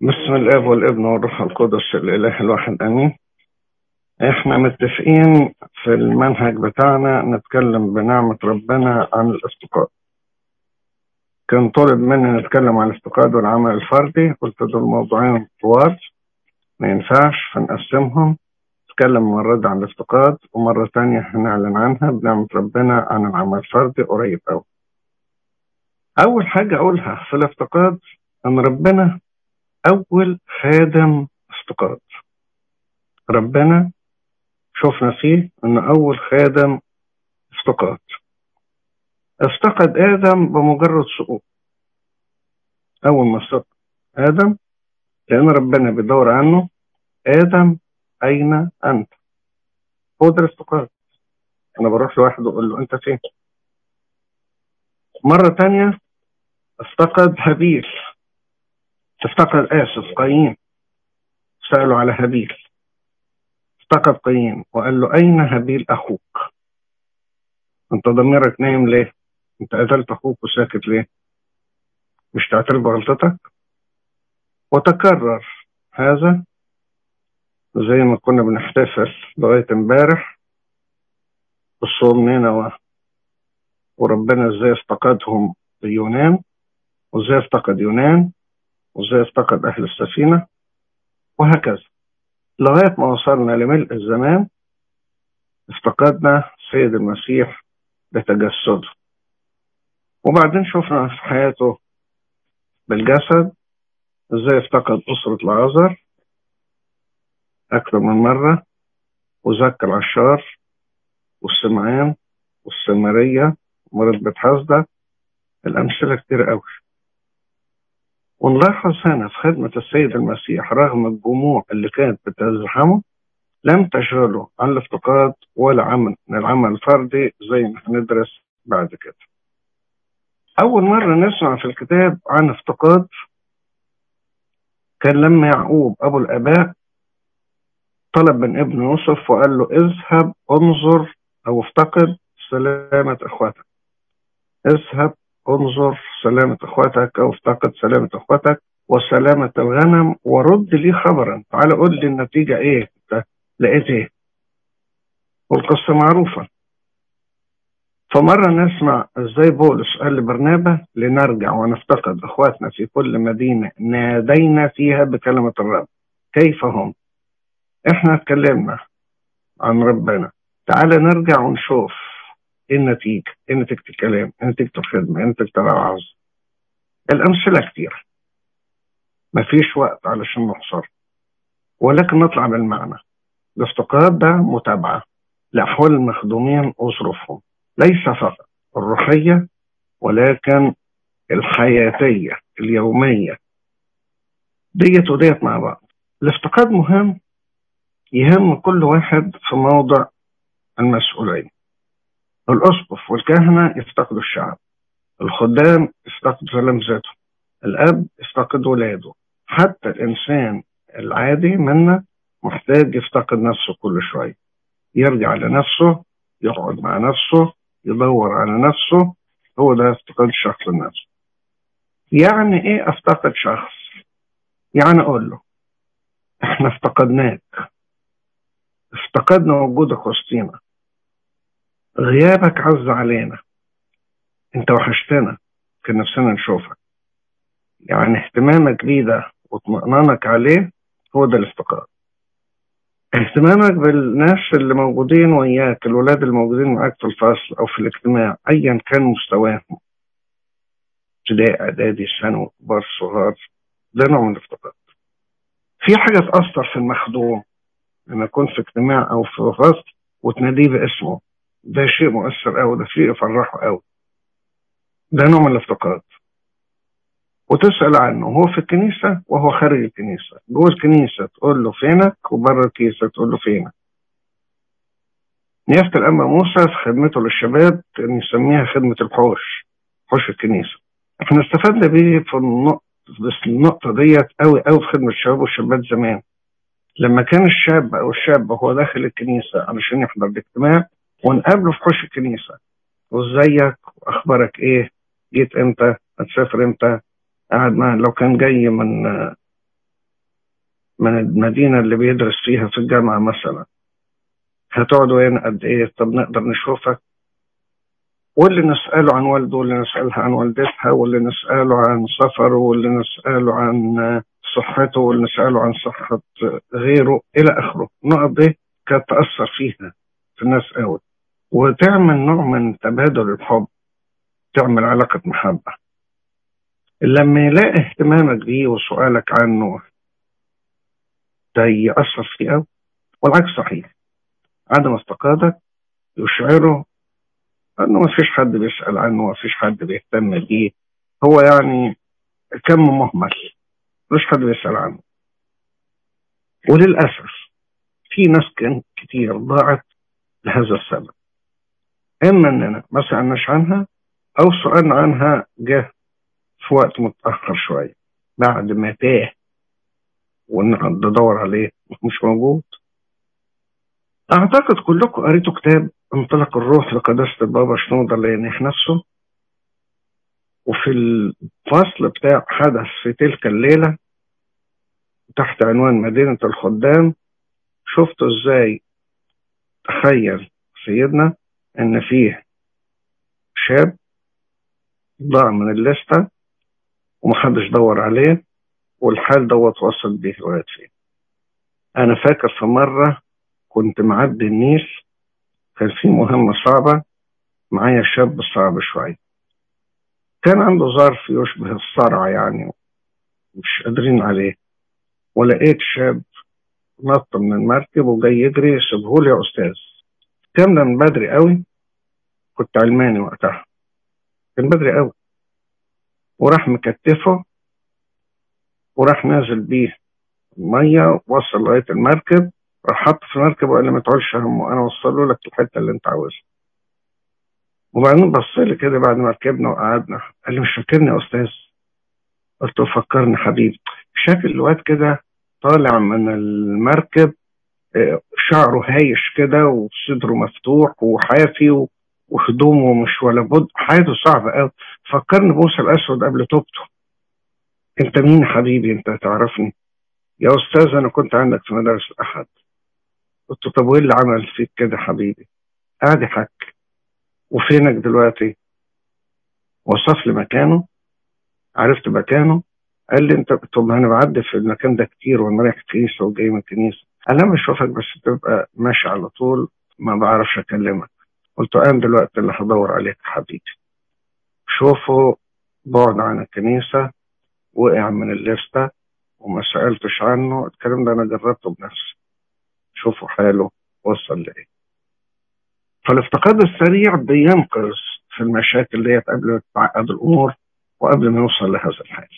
بسم الاب والابن والروح القدس الاله الواحد امين. احنا متفقين في المنهج بتاعنا نتكلم بنعمة ربنا عن الافتقاد. كان طلب مني نتكلم عن الافتقاد والعمل الفردي، قلت دول موضوعين طوال ما ينفعش فنقسمهم، نتكلم مرة عن الافتقاد ومرة تانية هنعلن عنها بنعمة ربنا عن العمل الفردي قريب قوي. اول حاجة اقولها في الافتقاد ان ربنا أول خادم افتقاد. ربنا شوفنا فيه أن أول خادم افتقاد. افتقد آدم بمجرد سقوط. أول ما افتقد آدم، لأن ربنا بيدور عنه، آدم أين أنت؟ هو ده الافتقاد. أنا بروح لوحده أقول له أنت فين؟ مرة تانية افتقد هابيل. افتقد قايين. سألوا على هابيل. افتقد قايين وقال له أين هابيل أخوك؟ أنت ضميرك نايم ليه؟ أنت قتلت أخوك وساكت ليه؟ مش تعترف بغلطتك؟ وتكرر هذا زي ما كنا بنحتفل لغاية امبارح بالصوم نينوى، وربنا إزاي افتقدهم اليونان، وإزاي افتقد يونان، وازاي افتقد أهل السفينة، وهكذا لغاية ما وصلنا لملء الزمان. افتقدنا سيد المسيح بتجسده، وبعدين شفنا في حياته بالجسد ازاي افتقد أسرة العازر أكثر من مرة، وزكى العشار والسمعان والسمرية ومرض بتحزدة، الأمثلة كتير قوي. ونلاحظ هنا في خدمة السيد المسيح رغم الجموع اللي كانت بتزحمه لم تشغله عن الافتقاد ولا عن العمل الفردي زي ما هندرس بعد كده. أول مرة نسمع في الكتاب عن افتقاد كان لما يعقوب أبو الآباء طلب من ابن يوسف وقال له اذهب انظر أو افتقد سلامة إخواتك. اذهب انظر سلامة اخواتك او افتقد سلامة اخواتك وسلامة الغنم ورد لي خبرا، تعال قول لي النتيجة ايه، لقيت ايه، والقصة معروفة. فمرة نسمع ازاي بولس قال لبرنابا لنرجع ونفتقد اخواتنا في كل مدينة نادينا فيها بكلمة الرب كيف هم. احنا اتكلمنا عن ربنا، تعال نرجع ونشوف ايه النتيجة، ايه نتيجة الكلام، ايه نتيجة الخدمة، ايه نتيجة العظ. الأمثلة كتير، مفيش وقت علشان نحصر، ولكن نطلع بالمعنى. الافتقاد ده متابعة لأحوال المخدومين وظروفهم، ليس فقط الروحية ولكن الحياتية اليومية، ديت وديت مع بعض. الافتقاد مهم، يهم كل واحد في موضع المسؤولين. الأسقف والكهنة يفتقدوا الشعب، الخدام يفتقدوا لمزته، الأب يفتقد ولاده، حتى الإنسان العادي منا محتاج يفتقد نفسه كل شوية، يرجع لنفسه، يقعد مع نفسه، يدور على نفسه. هو ده افتقاد الشخص لنفسه. يعني إيه افتقد شخص؟ يعني أقول له إحنا افتقدناك، افتقدنا وجودك وسطينا، غيابك عز علينا، انت وحشتنا، كان نفسنا نشوفك. يعني اهتمامك بيه ده واطمئنانك عليه هو ده الافتقاد. اهتمامك بالناس اللي موجودين وياك، الولاد الموجودين معاك في الفصل او في الاجتماع ايا كان مستواهم، ابتدائي اعدادي ثانوي كبار صغار، ده نوع من الافتقاد. في حاجه تاثر في المخدوم، لما اكون في اجتماع او في فصل وتناديه باسمه، ده شيء مؤثر قوي، ده شيء يفرحه قوي، ده نوع من الافتقاد. وتسأل عنه هو في الكنيسة وهو خارج الكنيسة، جوه الكنيسة تقول له فينك وبره الكنيسة تقول له فينك. نيافة الأنبا موسى في خدمته للشباب كان يسميها خدمة الحوش، حوش الكنيسة. احنا استفدنا بيه في النقطة ديت قوي قوي في خدمة الشباب والشابات زمان. لما كان الشاب أو الشابة هو داخل الكنيسة علشان يحضر الاجتماع ونقابله في حوش الكنيسة، وازيك واخبارك ايه، جيت امتى، هتسافر امتى، قاعد معاه. لو كان جاي من من المدينة اللي بيدرس فيها في الجامعة مثلا، هتقعد وين قد ايه؟ طب نقدر نشوفك؟ واللي نسأله عن والده، واللي نسألها عن والدتها، واللي نسأله عن سفره، واللي نسأله عن صحته، واللي نسأله عن صحة غيره إلى آخره. النقط دي كانت تأثر فيها في الناس قوي، وتعمل نوع من تبادل الحب، تعمل علاقة محبة. لما يلاقي اهتمامك بيه وسؤالك عنه ده يأثر فيه قوي، والعكس صحيح. عدم افتقادك يشعره انه مفيش حد بيسأل عنه، مفيش حد بيهتم بيه، هو يعني كم مهمل، مش حد بيسأل عنه. وللأسف في ناس كتير ضاعت لهذا السبب، اما اننا ما سألناش عنها، او سألنا عنها جه في وقت متأخر شوية بعد ما تاه، ونقعد ندور عليه مش موجود. اعتقد كلكم قريتوا كتاب انطلق الروح لقداسة البابا شنودر لينيح نفسه، وفي الفصل بتاع حدث في تلك الليلة تحت عنوان مدينة الخدام، شفتوا ازاي تخيل سيدنا ان فيه شاب ضاع من الليستة ومحدش دور عليه، والحال دوت وصل بيه لغاية فيه. انا فاكر في مرة كنت معدي النيل، كان في مهمة صعبة، معايا شاب صعب شوية، كان عنده ظرف يشبه الصرع يعني، مش قادرين عليه، ولقيت شاب نط من المركب وجاي يجري، سيبهولي يا أستاذ. الكلام ده من بدري قوي، كنت علماني وقتها، كان بدري قوي. وراح مكتفه وراح نازل بيه المية، وصل لغاية المركب، راح حط في المركب وقال لي ما تقولش همه، انا وصله لك الحته اللي انت عاوزها. وبعدين بص لي كده بعد ما ركبنا وقعدنا، قال لي مش فاكرني يا استاذ؟ قلت له فكرني حبيبي. شاف الواد كده طالع من المركب، شعره هايش كده وصدره مفتوح وحافي وهدومه مش ولا بد، حياته صعبه قوي. فكرني بموسى الاسود قبل توبته. انت مين يا حبيبي؟ انت تعرفني؟ يا استاذ انا كنت عندك في مدرسه احد. قلت له طب وايه اللي عمل فيك كده حبيبي؟ قاعد يحك. وفينك دلوقتي؟ وصف لي مكانه، عرفت مكانه. قال لي انت طب انا بعدي في المكان ده كتير، وانا رايح كنيسه وجاي من كنيسه. قال انا بشوفك بس تبقى ماشي على طول، ما بعرفش اكلمك. قلت له انا دلوقتي اللي هدور عليك حبيبي. شوفه بعد عن الكنيسه، وقع من الليسته وما سالتش عنه. الكلام ده انا جربته بنفسي، شوفوا حاله وصل لإيه. فالافتقاد السريع بينقذ في المشاكل ديت قبل ما تتعقد الأمور وقبل ما يوصل لهذا الحال،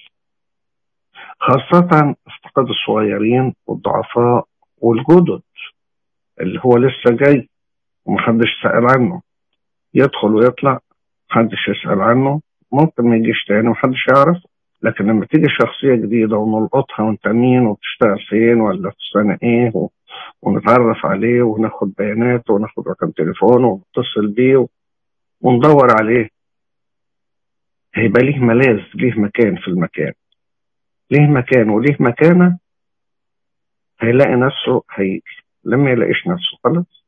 خاصة افتقاد الصغيرين والضعفاء والجدد اللي هو لسه جاي ومحدش سأل عنه، يدخل ويطلع محدش يسأل عنه، ممكن ما يجيش تاني ومحدش يعرفه. لكن لما تيجي شخصية جديدة ونلقطها، وانت مين وبتشتغل فين ولا في سنة ايه، ونتعرف عليه وناخد بياناته وناخد رقم تليفونه ونتصل بيه وندور عليه، هيبقى ليه ملاذ، ليه مكان في المكان، ليه مكان وليه مكانة. هيلاقي نفسه هيجي، لما يلاقيش نفسه خلاص.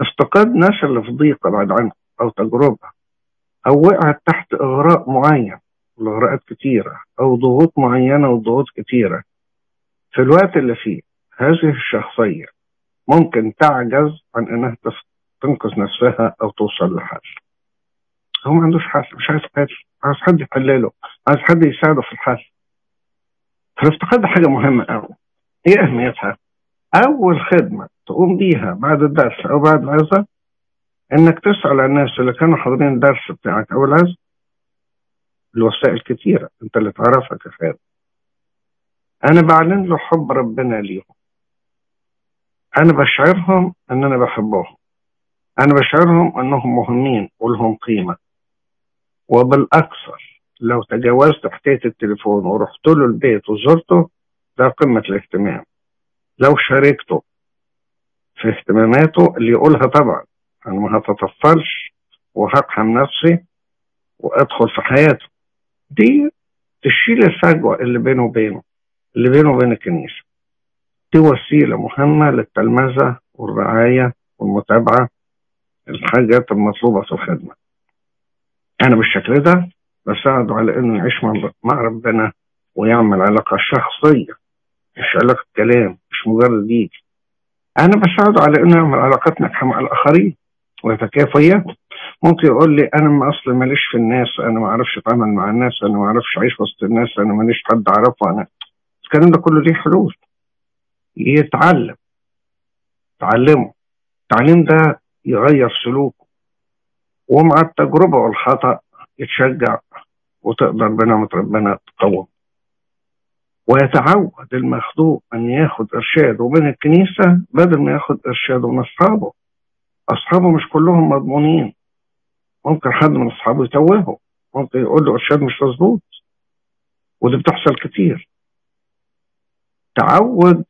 افتقد ناس اللي في ضيقة بعد عنه، أو تجربة، أو وقعت تحت إغراء معين، والإغراءات كتيرة، أو ضغوط معينة وضغوط كتيرة. في الوقت اللي فيه هذه الشخصية ممكن تعجز عن انها تنقذ نفسها او توصل لحل. هو ما عندوش حل، مش عايز حل، عايز حد يحلله، عايز حد يساعده في الحل. فالافتقاد ده حاجة مهمة قوي. ايه اهميتها؟ اول خدمة تقوم بيها بعد الدرس او بعد العزة انك تسأل عن الناس اللي كانوا حاضرين الدرس بتاعك او العزة. الوسائل كتيرة، انت اللي تعرفها كفاية. انا بعلن له حب ربنا ليهم، انا بشعرهم ان انا بحبهم، انا بشعرهم انهم مهمين ولهم قيمة. وبالاكثر لو تجاوزت حكاية التليفون ورحت له البيت وزرته، ده قمة الاهتمام. لو شاركته في اهتماماته اللي يقولها، طبعا انا ما هتطفلش وهقحم نفسي وادخل في حياته، دي تشيل الفجوة اللي بينه وبينه، اللي بينه وبين الكنيسة. في وسيلة مهمة للتلمذة والرعاية والمتابعة الحاجات المطلوبة في الخدمة. أنا بالشكل ده بساعده على إنه يعيش مع ربنا ويعمل علاقة شخصية، مش علاقة كلام، مش مجرد ديك. أنا بساعده على إنه يعمل علاقات ناجحة مع الآخرين ويتكافيات. ممكن يقول لي أنا ما أصل ماليش في الناس، أنا ما أعرفش أتعامل مع الناس، أنا ما أعرفش أعيش وسط الناس، أنا ماليش حد أعرفه. أنا الكلام ده كله ليه حلول. تعلمه. التعليم ده يغير سلوكه، ومع التجربة والخطأ يتشجع وتقدر بنعمة ربنا تقوم. ويتعود المخدوع أن ياخد إرشاده من الكنيسة بدل ما ياخد إرشاده من أصحابه. أصحابه مش كلهم مضمونين، ممكن حد من أصحابه يتوهه، ممكن يقول له إرشاد مش مظبوط، ودي بتحصل كتير. تعود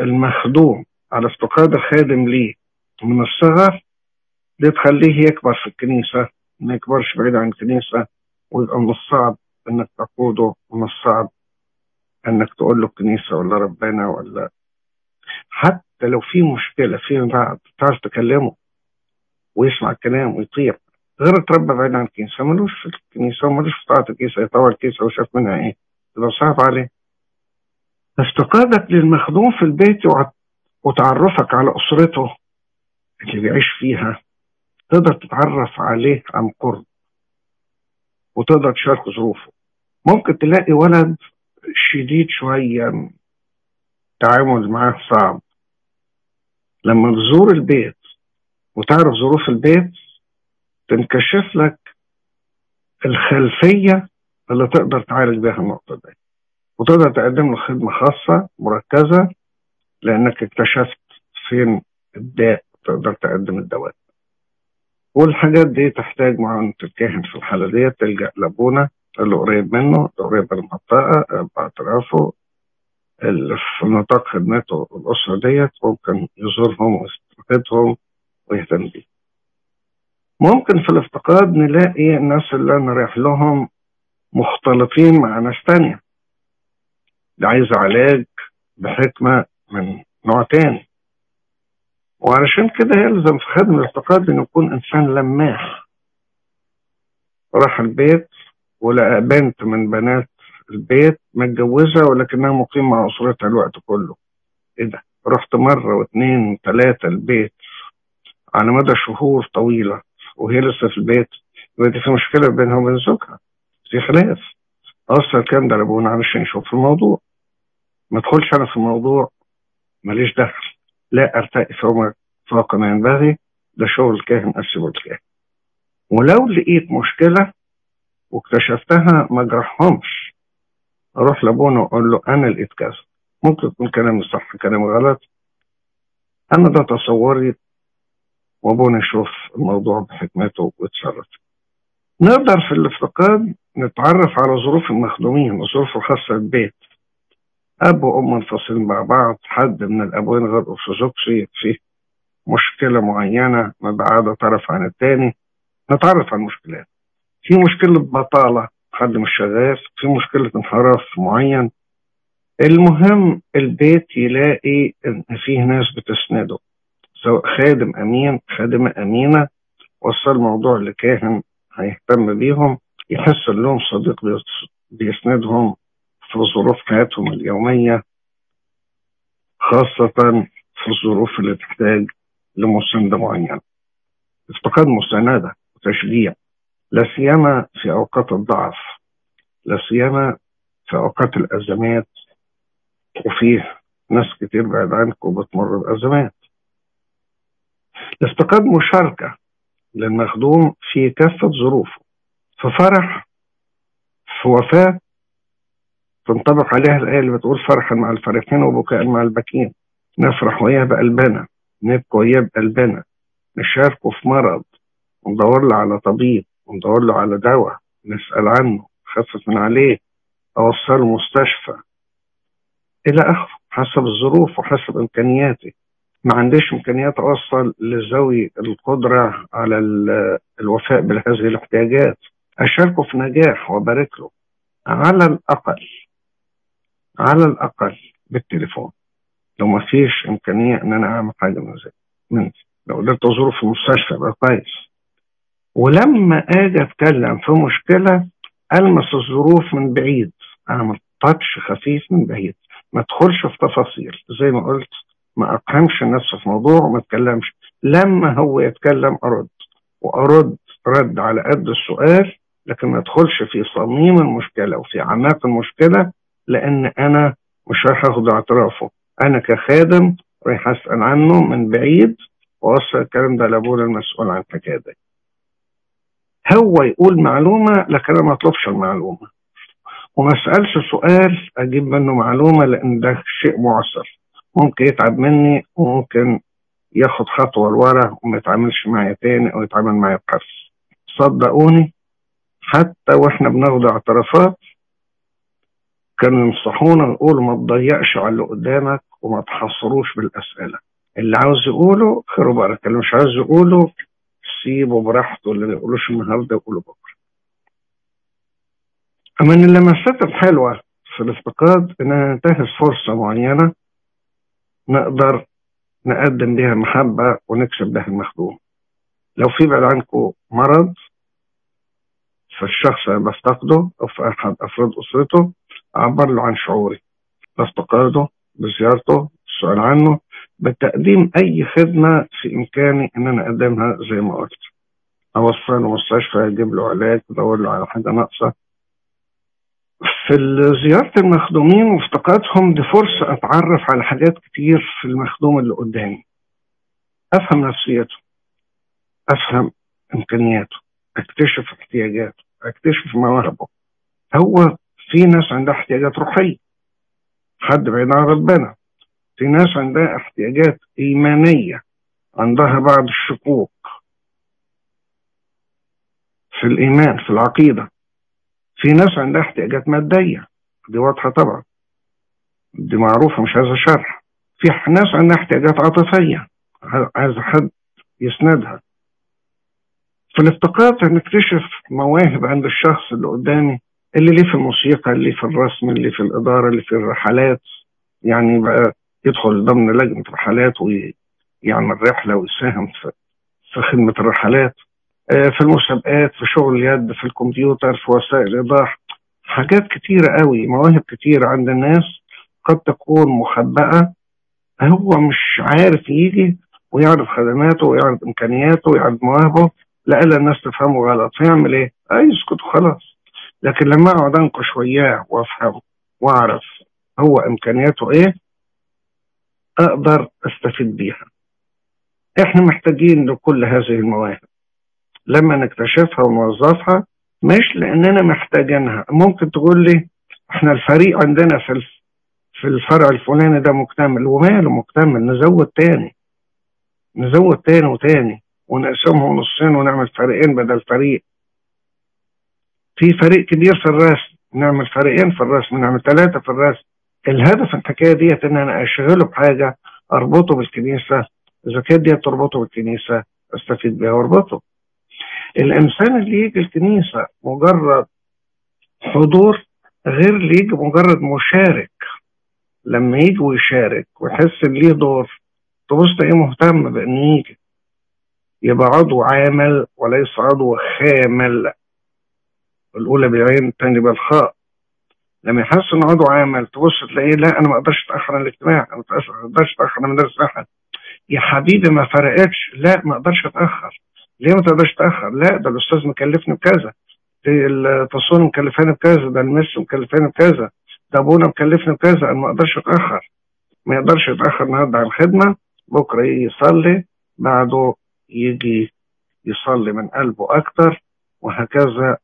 المخدوم على افتقاد الخادم ليه من الصغر، دي تخليه يكبر في الكنيسة، ما يكبرش بعيد عن الكنيسة، ويبقى من الصعب انك تقوده، من الصعب انك تقول له الكنيسة ولا ربنا ولا حتى لو في مشكلة في بعض تعرف تكلمه ويسمع الكلام ويطيع. غير اتربى بعيد عن الكنيسة، ملوش في الكنيسة وملوش في طاعة الكنيسة، يطور الكنيسة وشاف منها ايه، يبقى صعب عليه. افتقادك للمخدوم في البيت وتعرفك على أسرته اللي بيعيش فيها، تقدر تتعرف عليه عن قرب وتقدر تشارك ظروفه. ممكن تلاقي ولد شديد شوية تعامل معاه صعب، لما تزور البيت وتعرف ظروف البيت تنكشف لك الخلفية اللي تقدر تعالج بها النقطة دي، وتقدر تقدم له خدمة خاصة مركزة لأنك اكتشفت فين الداء تقدر تقدم الدواء. والحاجات دي تحتاج معاونة الكاهن في الحالة دي، تلجأ لأبونا اللي قريب منه، اللي قريب المنطقة بأطرافه، اللي في نطاق خدمته الأسرة ديت، ممكن يزورهم ويستفيدهم ويهتم بيه. ممكن في الافتقاد نلاقي الناس اللي نريح لهم مختلطين مع ناس تانية، اللي عايز علاج بحكمة من نوع تاني. وعلشان كده يلزم في خدمة الافتقاد إنه يكون إنسان لماح. راح البيت ولقى بنت من بنات البيت متجوزة ولكنها مقيمة مع أسرتها الوقت كله. إيه ده؟ رحت مرة واثنين وثلاثة البيت على مدى شهور طويلة وهي لسه في البيت، يبقى دي في مشكلة بينها وبين زوجها، في خلاف. أصل كان ده لأبونا علشان يشوف في الموضوع. ما تدخلش أنا في الموضوع، ماليش دخل، لا أرتقي فوق ما ينبغي، ده شغل الكاهن، أسيبه الكاهن. ولو لقيت مشكلة واكتشفتها ما جرحهمش، أروح لأبونا وأقول له أنا لقيت كذا، ممكن يكون كلامي صح كلامي غلط، أنا ده تصوري، وأبونا يشوف الموضوع بحكمته ويتصرف. نقدر في الافتقاد نتعرف على ظروف المخدومين وظروفه الخاصة بالبيت. أب وأم منفصلين مع بعض، حد من الأبوين غير أرثوذكسي، فيه مشكلة معينة مبعدة طرف عن التاني، نتعرف على المشكلات. في مشكلة بطالة، حد مش شغال، في مشكلة انحراف معين. المهم البيت يلاقي إن فيه ناس بتسنده، سواء خادم أمين، خادمة أمينة، وصل الموضوع لكاهن هيهتم بيهم، يحس لهم صديق بيسندهم في ظروف حياتهم اليومية، خاصة في الظروف اللي تحتاج لمساندة معينة. افتقاد مساندة وتشجيع، لا سيما في أوقات الضعف، لا سيما في أوقات الأزمات، وفيه ناس كتير بعيد عنك وبتمر بأزمات. افتقاد مشاركة للمخدوم في كافة ظروفه، في فرح، في وفاة، تنطبق عليها الآية اللي بتقول فرحا مع الفرحين وبكاء مع البكين. نفرح وياه بقلبنا، نبكي وياه بقلبنا، نشاركه في مرض وندور له على طبيب وندور له على دواء، نسأل عنه، خفف من عليه، أوصله مستشفى إلى آخره حسب الظروف وحسب إمكانياتي. ما عنديش إمكانيات أوصل لذوي القدرة على الوفاء بهذه الاحتياجات، أشاركه في نجاح وأبارك له على الأقل بالتليفون. لو ما فيش إمكانية إن أنا أعمل حاجة من زي مني. لو قدرت أزوره في المستشفى بقى كويس. ولما أجي أتكلم في مشكلة ألمس الظروف من بعيد، أعمل تاتش خفيف من بعيد، ما أدخلش في تفاصيل زي ما قلت، ما أقهمش النفس في موضوع وما أتكلمش. لما هو يتكلم أرد، وأرد رد على قد السؤال، لكن ما أدخلش في صميم المشكلة وفي أعماق المشكلة، لأن أنا مش رايح أخد اعترافه. أنا كخادم رايح أسأل عنه من بعيد وأوصل الكلام ده لأبونا المسؤول عن الحكاية دي. هو يقول معلومة لكن أنا ما أطلبش المعلومة، وما أسألش سؤال أجيب منه معلومة، لأن ده شيء معسر ممكن يتعب مني وممكن ياخد خطوة لورا وما يتعاملش معايا تاني أو يتعامل معايا بقفص. صدقوني حتى وإحنا بناخد اعترافات كانوا ينصحونا نقول ما تضيقش على اللي قدامك وما تحصروش بالأسئلة، اللي عاوز يقوله خير وبركة، اللي مش عاوز يقوله سيبه براحته، اللي ما يقولوش النهارده يقوله بكرة. من اللمسات الحلوة في الافتقاد إننا ننتهز فرصة معينة نقدر نقدم بها محبة ونكسب بها المخدوم. لو في بعد عنكم مرض في الشخص اللي بفتقده أو في أحد أفراد أسرته، أعبر له عن شعوري بافتقاده، بزيارته، السؤال عنه، بتقديم أي خدمة في إمكاني إن أنا أقدمها زي ما قلت. أوصله مستشفى، أجيب له علاج، أدور له على حاجة ناقصة. في زيارة المخدومين وافتقادهم دي فرصة أتعرف على حاجات كتير في المخدوم اللي قدامي، أفهم نفسيته، أفهم إمكانياته، أكتشف احتياجاته، أكتشف مواهبه. هو في ناس عندها احتياجات روحية، حد بعيد عن ربنا، في ناس عندها احتياجات إيمانية، عندها بعض الشكوك في الإيمان في العقيدة، في ناس عندها احتياجات مادية، دي واضحة طبعا، دي معروفة مش عايزة شرح. في ناس عندها احتياجات عاطفية عايزة حد يسندها. في الافتقاد هنكتشف مواهب عند الشخص اللي قدامي، اللي ليه في الموسيقى، اللي في الرسم، اللي في الإدارة، اللي في الرحلات، يعني بقى يدخل ضمن لجنة رحلات ويعمل رحلة ويساهم في خدمة الرحلات، في المسابقات، في شغل اليد، في الكمبيوتر، في وسائل إيضاح. حاجات كتيرة قوي، مواهب كتيرة عند الناس قد تكون مخبأة، هو مش عارف يجي ويعرض خدماته ويعرض إمكانياته ويعرض مواهبه، لألا الناس تفهمه غلط، فيعمل إيه؟ يسكت وخلاص. لكن لما أقعد أنقش وياه وأفهمه وأعرف هو إمكانياته إيه، أقدر أستفيد بيها. إحنا محتاجين لكل هذه المواهب لما نكتشفها ونوظفها، مش لأننا محتاجينها. ممكن تقول لي إحنا الفريق عندنا في الفرع الفلاني ده مكتمل، وماله مكتمل، نزود تاني وتاني، ونقسمهم نصين ونعمل فريقين بدل فريق. في فريق كبير في الرسم، نعمل فريقين في الرسم، نعمل 3 في الرسم. الهدف الحكايه ديت ان انا اشغله بحاجه، اربطه بالكنيسه، اذا كانت ديت تربطه بالكنيسه استفيد بيها واربطه. الانسان اللي يجي الكنيسه مجرد حضور غير اللي يجي مجرد مشارك. لما يجي ويشارك ويحس ان ليه دور، تبص تلاقيه مهتم بان يجي، يبقى عضو عامل وليس عضو خامل. الأولى بالعين الثانية بالخاء. لما يحس إن عضو عامل تبص تلاقيه لا أنا ما أقدرش أتأخر عن الاجتماع، أنا ما أقدرش أتأخر من درس أحد. يا حبيبي ما فرقتش، لا ما أقدرش أتأخر. ليه ما تقدرش أتأخر؟ لا ده الأستاذ مكلفني بكذا، التصوير مكلفاني بكذا، ده المس مكلفاني بكذا، ده أبونا مكلفني بكذا، أنا ما أقدرش أتأخر. ما يقدرش يتأخر النهارده عن الخدمة، بكرة يجي يصلي، بعده يجي يصلي من قلبه أكتر، وهكذا.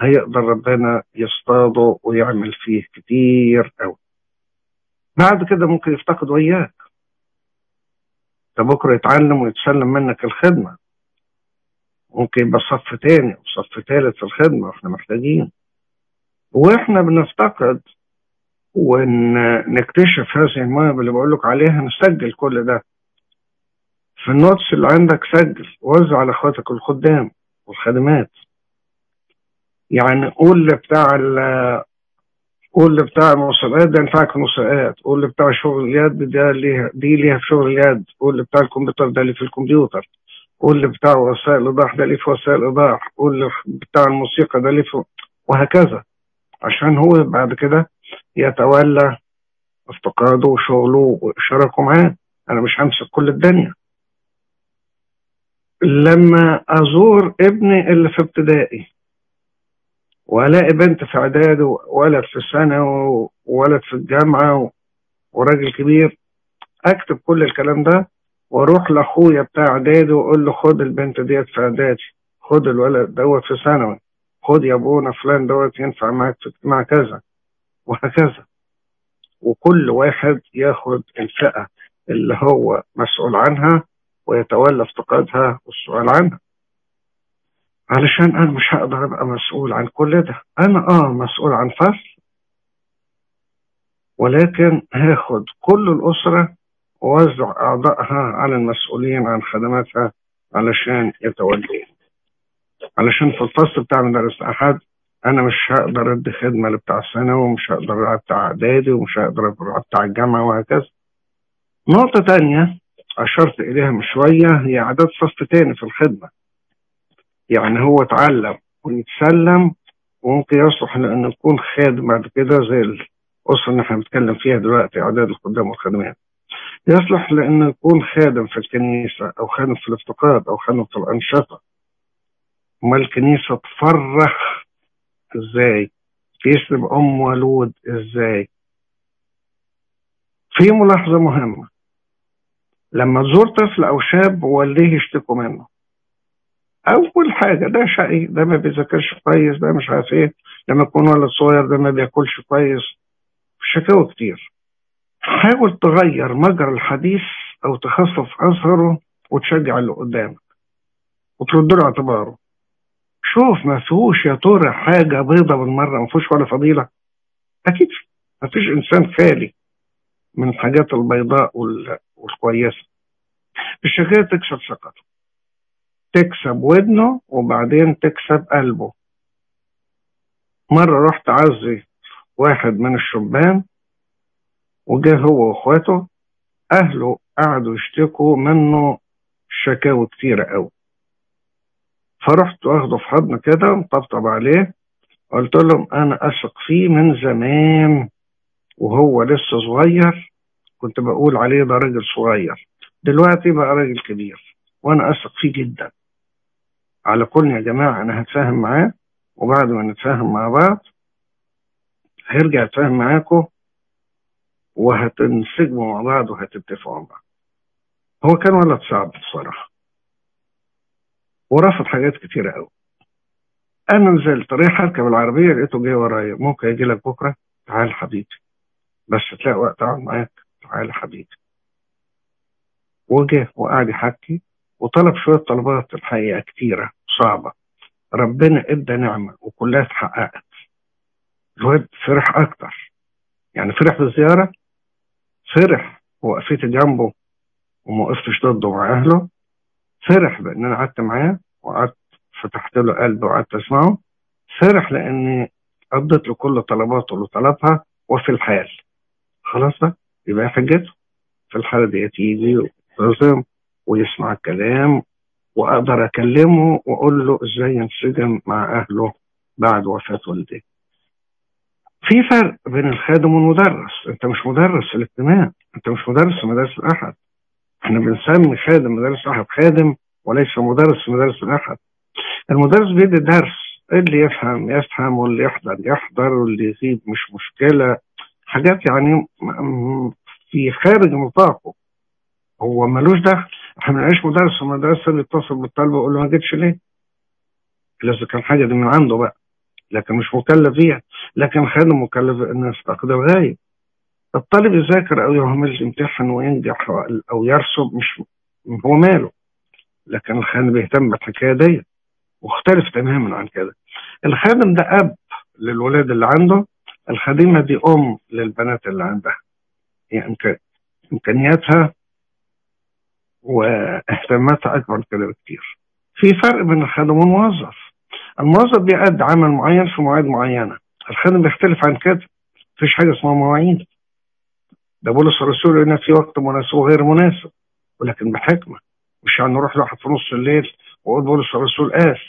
هيقدر ربنا يصطاده ويعمل فيه كتير قوي. بعد كده ممكن يفتقد وياك، ده بكره يتعلم ويتسلم منك الخدمه، ممكن يبقى صف تاني وصف تالت في الخدمه. واحنا محتاجين واحنا بنفتقد ونكتشف هذه المواهب اللي بقول لك عليها، نسجل كل ده في النوتس اللي عندك. سجل ووزع على اخواتك الخدام والخدمات، يعني قول بتاع واللي بتاع الموسيقات ده ينفعك في الموسيقات، واللي بتاع شغل اليد ده ليها في شغل اليد، واللي بتاع الكمبيوتر ده ليه في الكمبيوتر، واللي بتاع وسائل الايضاح ده ليه في وسائل الايضاح، واللي بتاع الموسيقى ده ليه في، وهكذا، عشان هو بعد كده يتولى افتقاده وشغله وشاركه معاه. انا مش همسك كل الدنيا. لما ازور ابني اللي في ابتدائي والاقي بنت في اعدادي وولد في ثانوي وولد في الجامعه وراجل كبير، اكتب كل الكلام ده واروح لاخويا بتاع اعدادي واقول له خد البنت ديت في اعدادي، خد الولد دوت في ثانوي، خد يا ابونا فلان دوت ينفع معاك في اجتماع كذا، وهكذا. وكل واحد ياخد الفئه اللي هو مسؤول عنها ويتولى افتقادها والسؤال عنها. علشان انا مش هقدر ابقى مسؤول عن كل ده. انا مسؤول عن فصل، ولكن هاخد كل الاسره ووزع اعضائها على المسؤولين عن خدماتها علشان يتولوا. علشان في الفصل بتاع مدرسة احد انا مش هقدر ادي خدمه لبتاع ثانوي، ومش هقدر بتاع اعدادي، ومش هقدر بتاع الجامعه، وهكذا. نقطه تانية اشرت اليها من شويه هي اعداد فصل تاني في الخدمه. يعني هو اتعلم ويتسلم وممكن يصلح لان نكون خادم بعد كده، زي الاسره اللي احنا بنتكلم فيها دلوقتي، اعداد الخدام والخدمات. يصلح لان يكون خادم في الكنيسه او خادم في الافتقاد او خادم في الانشطه. امال الكنيسه تفرح ازاي؟ تسلم ام ولود ازاي؟ في ملاحظه مهمه، لما تزور طفل او شاب والديه يشتكوا منه، اول حاجه ده شقي، ده ما بيذاكرش كويس، ده مش عارف ايه، لما يكون ولد صغير ده ما بياكلش كويس، شكاوى كتير. حاول تغير مجرى الحديث او تخفف اثره وتشجع اللي قدامك وترد له اعتباره. شوف ما فيهوش يا ترى حاجه بيضه بالمره، ما فيهوش ولا فضيله، اكيد ما فيش انسان خالي من الحاجات البيضاء والكويسه. الشكايه تكسب ثقته، تكسب ودنه، وبعدين تكسب قلبه. مرة رحت أعزي واحد من الشبان، وجاه هو واخواته، أهله قعدوا يشتكوا منه شكاوى كتيرة قوي. فرحت واخده في حضن كده، مطبطب عليه، قلت لهم أنا أثق فيه من زمان وهو لسه صغير، كنت بقول عليه ده راجل صغير، دلوقتي بقى راجل كبير وأنا أثق فيه جدا. على كل يا جماعة أنا هتفاهم معاه، وبعد ما نتفاهم مع بعض هيرجع يتفاهم معاكم وهتنسجموا مع بعض وهتتفقوا مع بعض. هو كان ولد صعب بصراحة ورفض حاجات كتيرة قوي. أنا نزلت رايح أركب العربية لقيته جاي ورايا، ممكن أجي لك بكرة؟ تعال حبيبي، بس تلاقي وقت أقعد معاك. تعال حبيبي. وجه وقعد يحكي وطلب شوية طلبات الحقيقة كتيرة صعبة، ربنا ادى نعمة وكلها اتحققت. الواد فرح أكتر، يعني فرح بالزيارة، فرح وقفت جنبه وما وقفتش ضده مع أهله، فرح بأن أنا قعدت معاه وقعدت فتحت له قلبه وقعدت أسمعه، فرح لأني قضيت له كل طلباته اللي طلبها وفي الحال. خلاص بقى يبقى حجته في الحالة دي تيجي وتلزم ويسمع الكلام واقدر اكلمه واقول له ازاي ينسجم مع اهله بعد وفاه والديه. في فرق بين الخادم والمدرس، انت مش مدرس الاجتماع، انت مش مدرس مدارس الاحد. احنا بنسمي خادم مدارس الاحد خادم وليس مدرس في مدارس الاحد. المدرس بيدي درس، اللي يفهم يفهم واللي يحضر يحضر واللي يغيب مش مشكله، حاجات يعني في خارج نطاقه هو ملوش دخل. احنا بنعيش مدرس في المدرسه اللي يتصل بالطالب ويقول له ما جيتش ليه؟ لازم كان حاجه دي من عنده بقى، لكن مش مكلف بيها. لكن خادم مكلف ان يفتقد الغايب. الطالب يذاكر او يهمل يمتحن وينجح او يرسب، مش هو ماله، لكن الخادم بيهتم بالحكايه دي. مختلف تماما عن كده. الخادم ده اب للولاد اللي عنده، الخادمه دي ام للبنات اللي عندها، يعني امكانياتها واهتماماتها اكبر كده بكتير. في فرق بين الخادم والموظف. الموظف بيأدي عمل معين في مواعيد معينه، الخادم بيختلف عن كده. مفيش حاجه اسمها مواعيد. ده بولس الرسول قال في وقت مناسب وغير مناسب ولكن بحكمه. مش هنروح لواحد في نص الليل واقول بولس الرسول قال،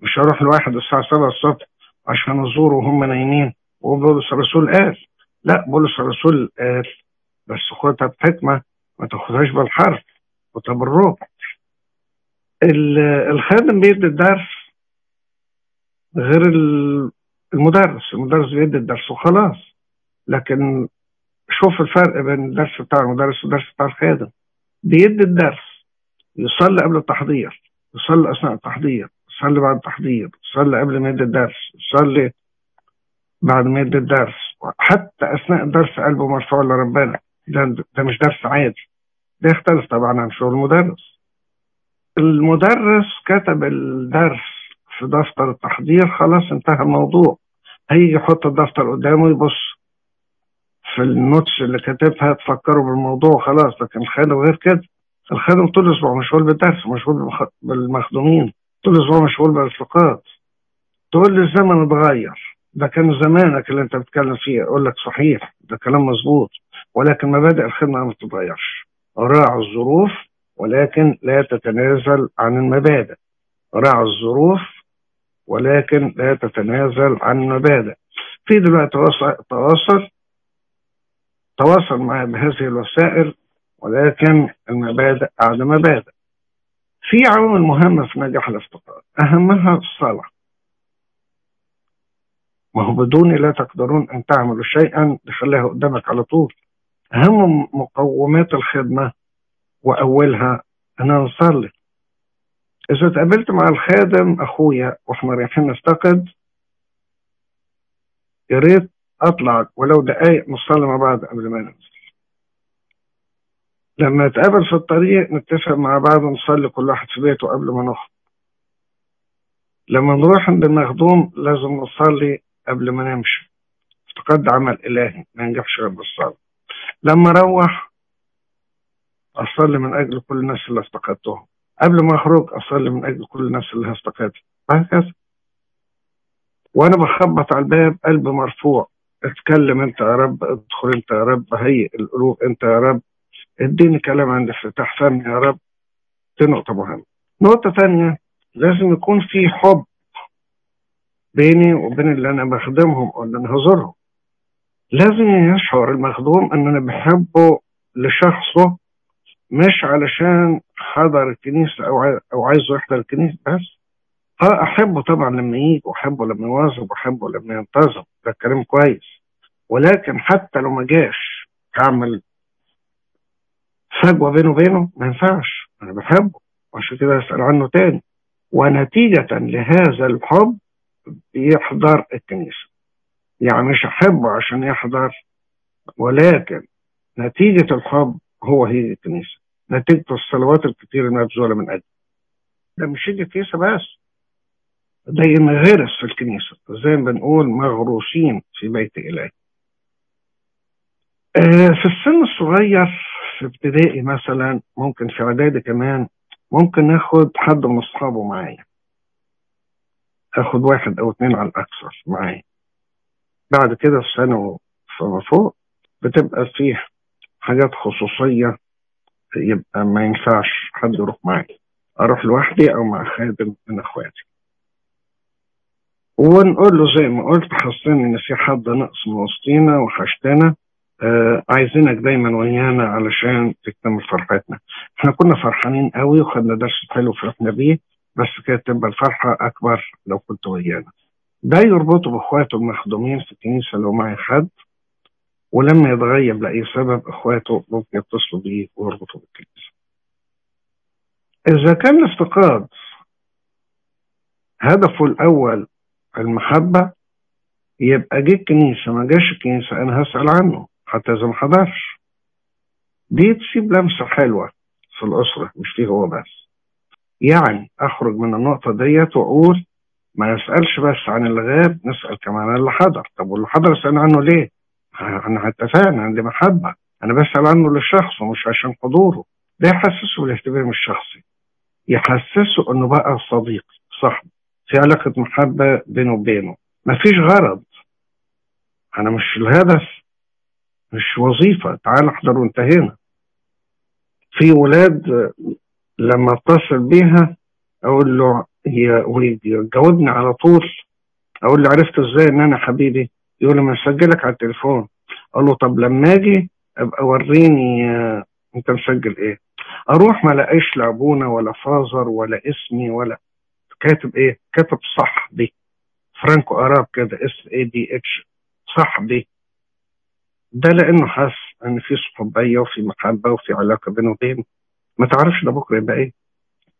مش هروح لواحد الساعه 7 الصبح عشان ازوره وهم نايمين واقول بولس الرسول قال. لا، بولس الرسول قال بس خدها بحكمه، ما تاخدهاش بالحرف وتبرر. الخادم بيدي الدرس غير المدرس بيدي الدرس وخلاص. لكن شوف الفرق بين الدرس بتاع المدرس والدرس بتاع الخادم. بيدي الدرس، يصلي قبل التحضير، يصلي اثناء التحضير، يصلي بعد التحضير، يصلي قبل ما يدي الدرس، يصلي بعد ما يدي الدرس، حتى اثناء الدرس قلبه مرفوع لربنا. ده مش درس عادي، ده يختلف طبعا عن شغل المدرس. المدرس كتب الدرس في دفتر التحضير، خلاص انتهى الموضوع. هيجي يحط الدفتر قدامه يبص في النوتس اللي كاتبها تفكروا بالموضوع خلاص. لكن الخادم غير كده، الخادم طول الاسبوع مشغول بالدرس، مشغول بالمخدومين، طول الاسبوع مشغول بالالتقاط. تقول لي الزمن اتغير، ده كان زمانك اللي انت بتتكلم فيه، اقول لك صحيح ده كلام مظبوط، ولكن مبادئ الخدمه ما بتتغيرش. راعوا الظروف ولكن لا تتنازل عن المبادئ. راعوا الظروف ولكن لا تتنازل عن المبادئ. في دلوقتي تواصل مع بهذه الوسائل ولكن المبادئ أعلى مبادئ. في عوامل مهمة في نجاح الافتقاد، أهمها الصلاة. ما هو بدوني لا تقدرون أن تعملوا شيئا، تخليها قدامك على طول. أهم مقومات الخدمة وأولها أننا نصلي. إذا تقابلت مع الخادم أخويا وإحنا رايحين نفتقد، يا ريت أطلع ولو دقايق نصلي مع بعض قبل ما ننزل. لما نتقابل في الطريق نتفق مع بعض نصلي كل واحد في بيته قبل ما نخرج. لما نروح عند المخدوم لازم نصلي قبل ما نمشي. افتقد عمل إلهي ما ينجحش غير بالصلاة. لما اروح اصلي من اجل كل الناس اللي افتقدتهم، قبل ما اخرج اصلي من اجل كل الناس اللي هفتقدها، وهكذا. وانا بخبط على الباب قلبي مرفوع، اتكلم انت يا رب، ادخل انت يا رب، هيئ القلوب انت يا رب، اديني كلام عند افتتاح فمي يا رب. دي نقطه مهمه. نقطه ثانيه، لازم يكون في حب بيني وبين اللي انا بخدمهم او اللي انا هزورهم. لازم يشعر المخدوم ان انا بحبه لشخصه، مش علشان حضر الكنيسه او عايزه يحضر الكنيسه بس. احبه طبعا لما يجي، واحبه لما يواظب، واحبه لما ينتظم، ده كلام كويس. ولكن حتى لو ما جاش اعمل فجوه بينه وبينه، ما ينفعش، انا بحبه عشان كده اسال عنه تاني. ونتيجه لهذا الحب بيحضر الكنيسه. يعني مش أحبه عشان يحضر، ولكن نتيجة الحب هو هي الكنيسة، نتيجة الصلوات الكتير المبذولة من أجل. ده مش يجي الكنيسة بس، ده ينغرس في الكنيسة زي ما بنقول مغروسين في بيت إلهي. في السن الصغير، في ابتدائي مثلا، ممكن في إعدادي كمان، ممكن آخد حد من أصحابه معايا، آخد واحد أو اتنين على الأكثر معايا. بعد كده في ثانوي فما فوق بتبقى فيه حاجات خصوصية، يبقى ما ينفعش حد يروح معايا، أروح لوحدي أو مع خادم من إخواتي. ونقول له زي ما قلت، حاسين إن في حد نقص من وسطينا وحشتنا، عايزينك دايما ويانا علشان تكتمل فرحتنا. إحنا كنا فرحانين قوي وخدنا درس حلو فرحنا بيه، بس كانت تبقى الفرحة أكبر لو كنت ويانا. ده يربطه باخواته المخدومين في الكنيسه لو معي حد، ولما يتغيب لاي سبب اخواته ممكن يتصلوا بيه ويربطوا بالكنيسه. اذا كان الافتقاد هدفه الاول المحبه، يبقى جه الكنيسه ما جاش الكنيسه انا هسال عنه حتى اذا ما حضرش. دي تسيب لمسه حلوه في الاسره مش فيه هو بس. يعني اخرج من النقطه ديت واقول ما نسألش بس عن اللي غاب، نسأل كمان اللي حضر. طب واللي حضر اسأل عنه ليه؟ أنا اتفقنا، عندي محبة، أنا بسأل عنه للشخص ومش عشان حضوره. ده يحسسه بالاهتمام الشخصي، يحسسه إنه بقى صديق صاحبي، في علاقة محبة بينه وبينه، مفيش غرض. أنا مش الهدف، مش وظيفة، تعال احضر وانتهينا. في ولاد لما اتصل بيها أقول له ويجاوبني على طول، أقول له عرفت إزاي إن أنا حبيبي؟ يقول لي ما مسجلك على التليفون. أقول له طب لما أجي أبقى وريني أنت مسجل إيه. أروح ما لاقيش لا أبونا ولا فازر ولا اسمي ولا كاتب إيه؟ كاتب صاحبي، فرانكو أراب كده SADH، صاحبي. ده لأنه حاسس إن في صحوبية وفي محبة وفي علاقة بينه وبين، ما تعرفش ده بكرة يبقى إيه.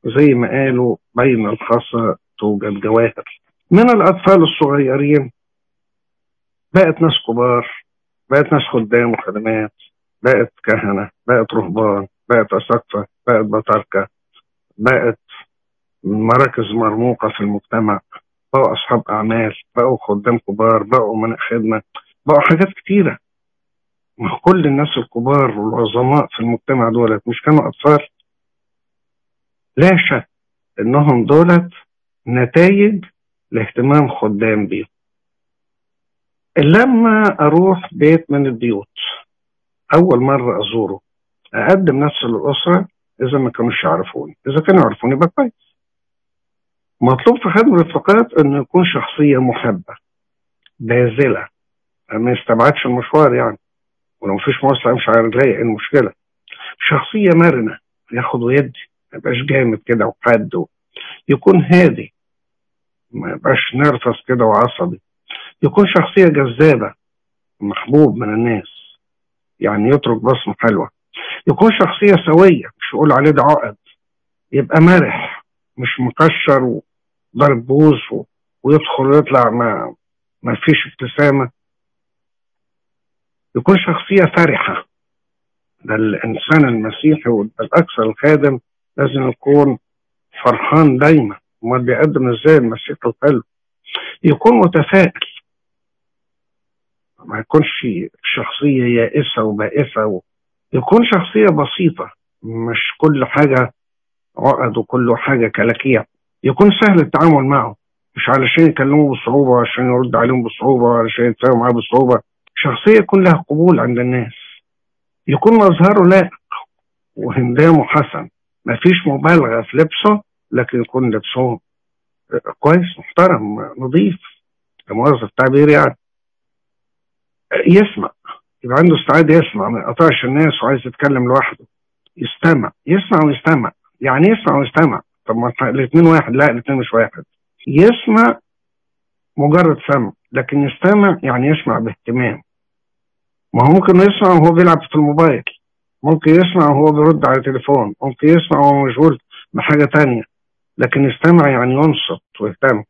زي ما قالوا بين الخاصة توجد جواهر. من الأطفال الصغيرين بقت ناس كبار، بقت ناس خدام وخدمات، بقت كهنة، بقت رهبان، بقت أساقفة، بقت بطاركة، بقت مراكز مرموقة في المجتمع، بقوا أصحاب أعمال، بقوا خدام كبار، بقوا من خدمة، بقوا حاجات كتيرة. ما كل الناس الكبار والعظماء في المجتمع دولت مش كانوا أطفال؟ لا شك إنهم دولت نتائج لاهتمام خدام بيهم. لما أروح بيت من البيوت أول مرة أزوره أقدم نفسي للأسرة، إذا ما كانوش يعرفوني، إذا كانوا يعرفوني يبقى كويس. مطلوب في خدم الإفتقاد إنه يكون شخصية محبة بازلة، ما يستبعدش المشوار يعني، ولو مفيش مواصلة مش على رجلي إيه المشكلة. شخصية مرنة ياخد ويدي، ما يبقاش جامد كده وحاد، يكون هادي ما يبقاش نرفز كده وعصبي، يكون شخصية جذابة محبوب من الناس يعني يترك بصمة حلوة، يكون شخصية سوية مش يقول عليه ده عقد، يبقى مرح مش مكشر وضرب بوز ويدخل ويطلع ما فيش ابتسامة، يكون شخصية فرحة. ده الإنسان المسيحي والأكثر الخادم لازم يكون فرحان دايما، وما بيقدم ازاي المسيح الحلو. يكون متفائل، ما يكونش شخصية يائسة وبائسة، يكون شخصية بسيطة مش كل حاجة عقد وكل حاجة كلاكية. يكون سهل التعامل معه، مش علشان يكلمه بصعوبة عشان يرد عليهم بصعوبة علشان يتفاهم معاه بصعوبة. شخصية يكون لها قبول عند الناس، يكون مظهره لائق وهندامه حسن، مفيش مبالغة في لبسه، لكن يكون لبسه كويس محترم نظيف، موظف تعبير يعني. يسمع، يبقى عنده استعداد يسمع، ما يقطعش الناس وعايز يتكلم لوحده، يستمع، يسمع ويستمع. يعني يسمع ويستمع، طب ما الاثنين واحد، لا الاثنين مش واحد. يسمع مجرد سمع، لكن يستمع يعني يسمع باهتمام. ما هو ممكن يسمع وهو بيلعب في الموبايل، ممكن يسمع وهو بيرد على التليفون، ممكن يسمع وهو مشغول بحاجة تانية، لكن يستمع يعني ينصت ويهتم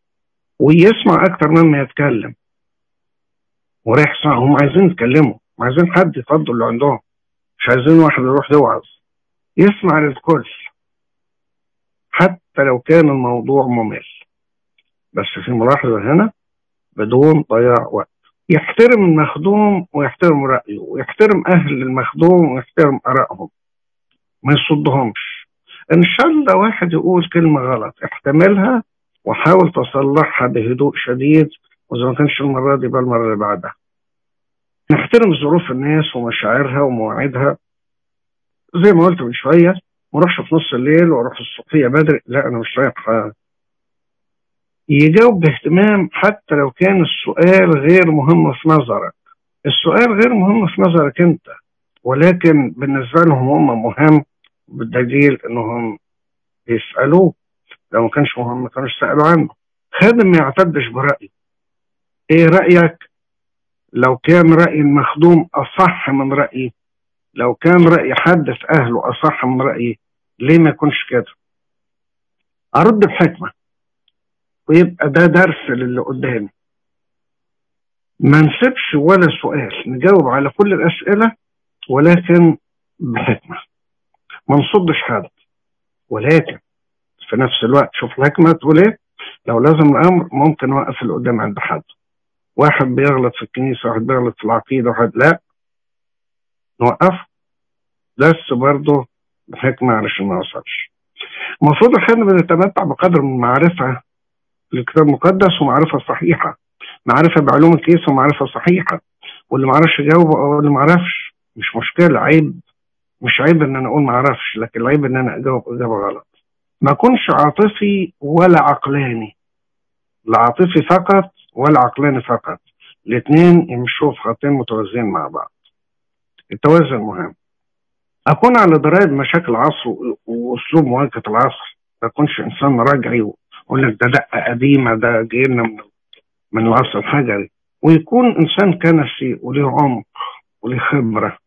ويسمع أكتر مما يتكلم. ورايح يسمع، هم عايزين يتكلموا، عايزين حد يفضل اللي عندهم، مش عايزين واحد يروح يوعظ. يسمع للكل حتى لو كان الموضوع ممل، بس في ملاحظة هنا بدون ضياع وقت. يحترم المخدوم ويحترم رأيه، ويحترم أهل المخدوم ويحترم آرائهم، ما يصدهمش. إن شاء الله واحد يقول كلمة غلط احتملها وحاول تصلحها بهدوء شديد، وإذا ما كانش المرة دي يبقى المرة اللي بعدها. نحترم ظروف الناس ومشاعرها ومواعيدها، زي ما قلت من شوية ما اروحش في نص الليل واروح الصبحية بدري، لا أنا مش رايح. يجاوب باهتمام حتى لو كان السؤال غير مهم في نظرك، السؤال غير مهم في نظرك أنت، ولكن بالنسبة لهم هم مهم، بالدليل أنهم بيسألوه، لو ما كانش مهم ما كانوش سألوا عنه. خادم ما يعتدش برأيه، إيه رأيك؟ لو كان رأي المخدوم أصح من رأيي، لو كان رأي حد في أهله أصح من رأيي، ليه ما يكونش كده؟ أرد بحكمة، ويبقى ده درس للي قدامي. ما نسيبش ولا سؤال، نجاوب على كل الأسئلة ولكن بحكمة. ما نصدش حد، ولكن في نفس الوقت شوف الحكمة تقول إيه. لو لازم الأمر ممكن أوقف اللي قدام عند حد، واحد بيغلط في الكنيسة، واحد بيغلط في العقيدة، واحد لا، نوقف بس برضه بحكمة علشان ما يوصلش. المفروض الخادم يتمتع بقدر من معرفة الكتاب المقدس ومعرفة صحيحة، معرفة بعلوم الكنيسة ومعرفة صحيحة، واللي معرفش اجاوبه او اللي معرفش مش مشكلة. عيب مش عيب ان انا اقول معرفش، لكن العيب ان انا اجاوب اجابة غلط. ما كنش عاطفي ولا عقلاني، لا عاطفي فقط ولا عقلاني فقط، الاثنين يمشوا في خطين متوازين مع بعض. التوازن مهم. اكون على درايه بمشاكل العصر واسلوب مواجهه العصر، ما اكونش انسان رجعي ويقول لك ده دقه قديمه ده جينا من العصر الحجري، ويكون انسان كنسي وليه عمق وليه خبره،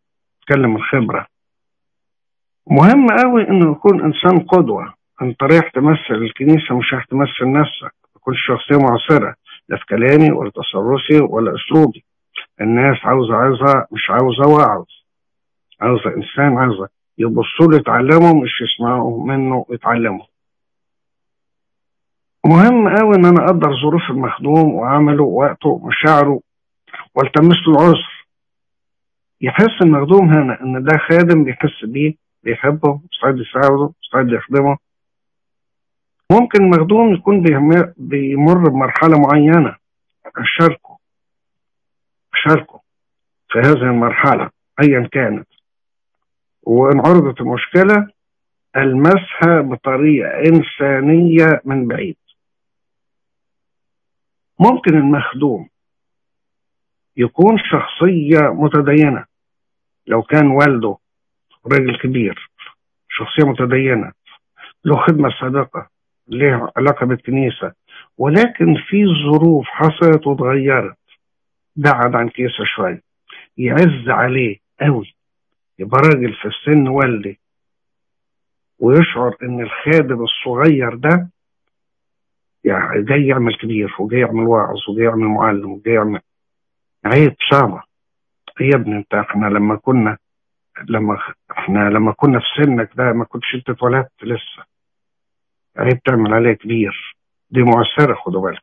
يتكلم الخبره. مهم قوي انه يكون انسان قدوه، انت رايح تمثل الكنيسه مش رايح تمثل نفسك، تكون شخصيه معاصره لا في كلامي ولا تصرفي ولا اسلوبي. الناس عاوزه مش عاوزه واعظ، عاوزه انسان عاوزه يبصوا له يتعلموا مش يسمعوا منه يتعلموا. مهم قوي ان انا اقدر ظروف المخدوم وعمله ووقته ومشاعره والتمس له العذر. يحس المخدوم هنا ان ده خادم بيحس بيه، بيحبه، مستعد يساعده، مستعد يخدمه. ممكن المخدوم يكون بيمر بمرحله معينه، اشاركه في هذه المرحله ايا كانت، وان عرضت المشكله المسها بطريقه انسانيه من بعيد. ممكن المخدوم يكون شخصيه متدينه، لو كان والده راجل كبير شخصيه متدينه له خدمه صادقه ليه علاقه بالكنيسه، ولكن في ظروف حصلت وتغيرت بعد عن كيسه شويه، يعز عليه قوي، يبقى راجل في السن والدي ويشعر ان الخادم الصغير ده يعني جاي يعمل كبير وجاي يعمل واعظ وجاي يعمل معلم وجاي يعمل عيب صعبه. يا ابني انت احنا لما كنا في سنك ده ما كنتش انت اتولدت لسه، عيب تعمل عليه كبير، دي معسره خدوا بالكم.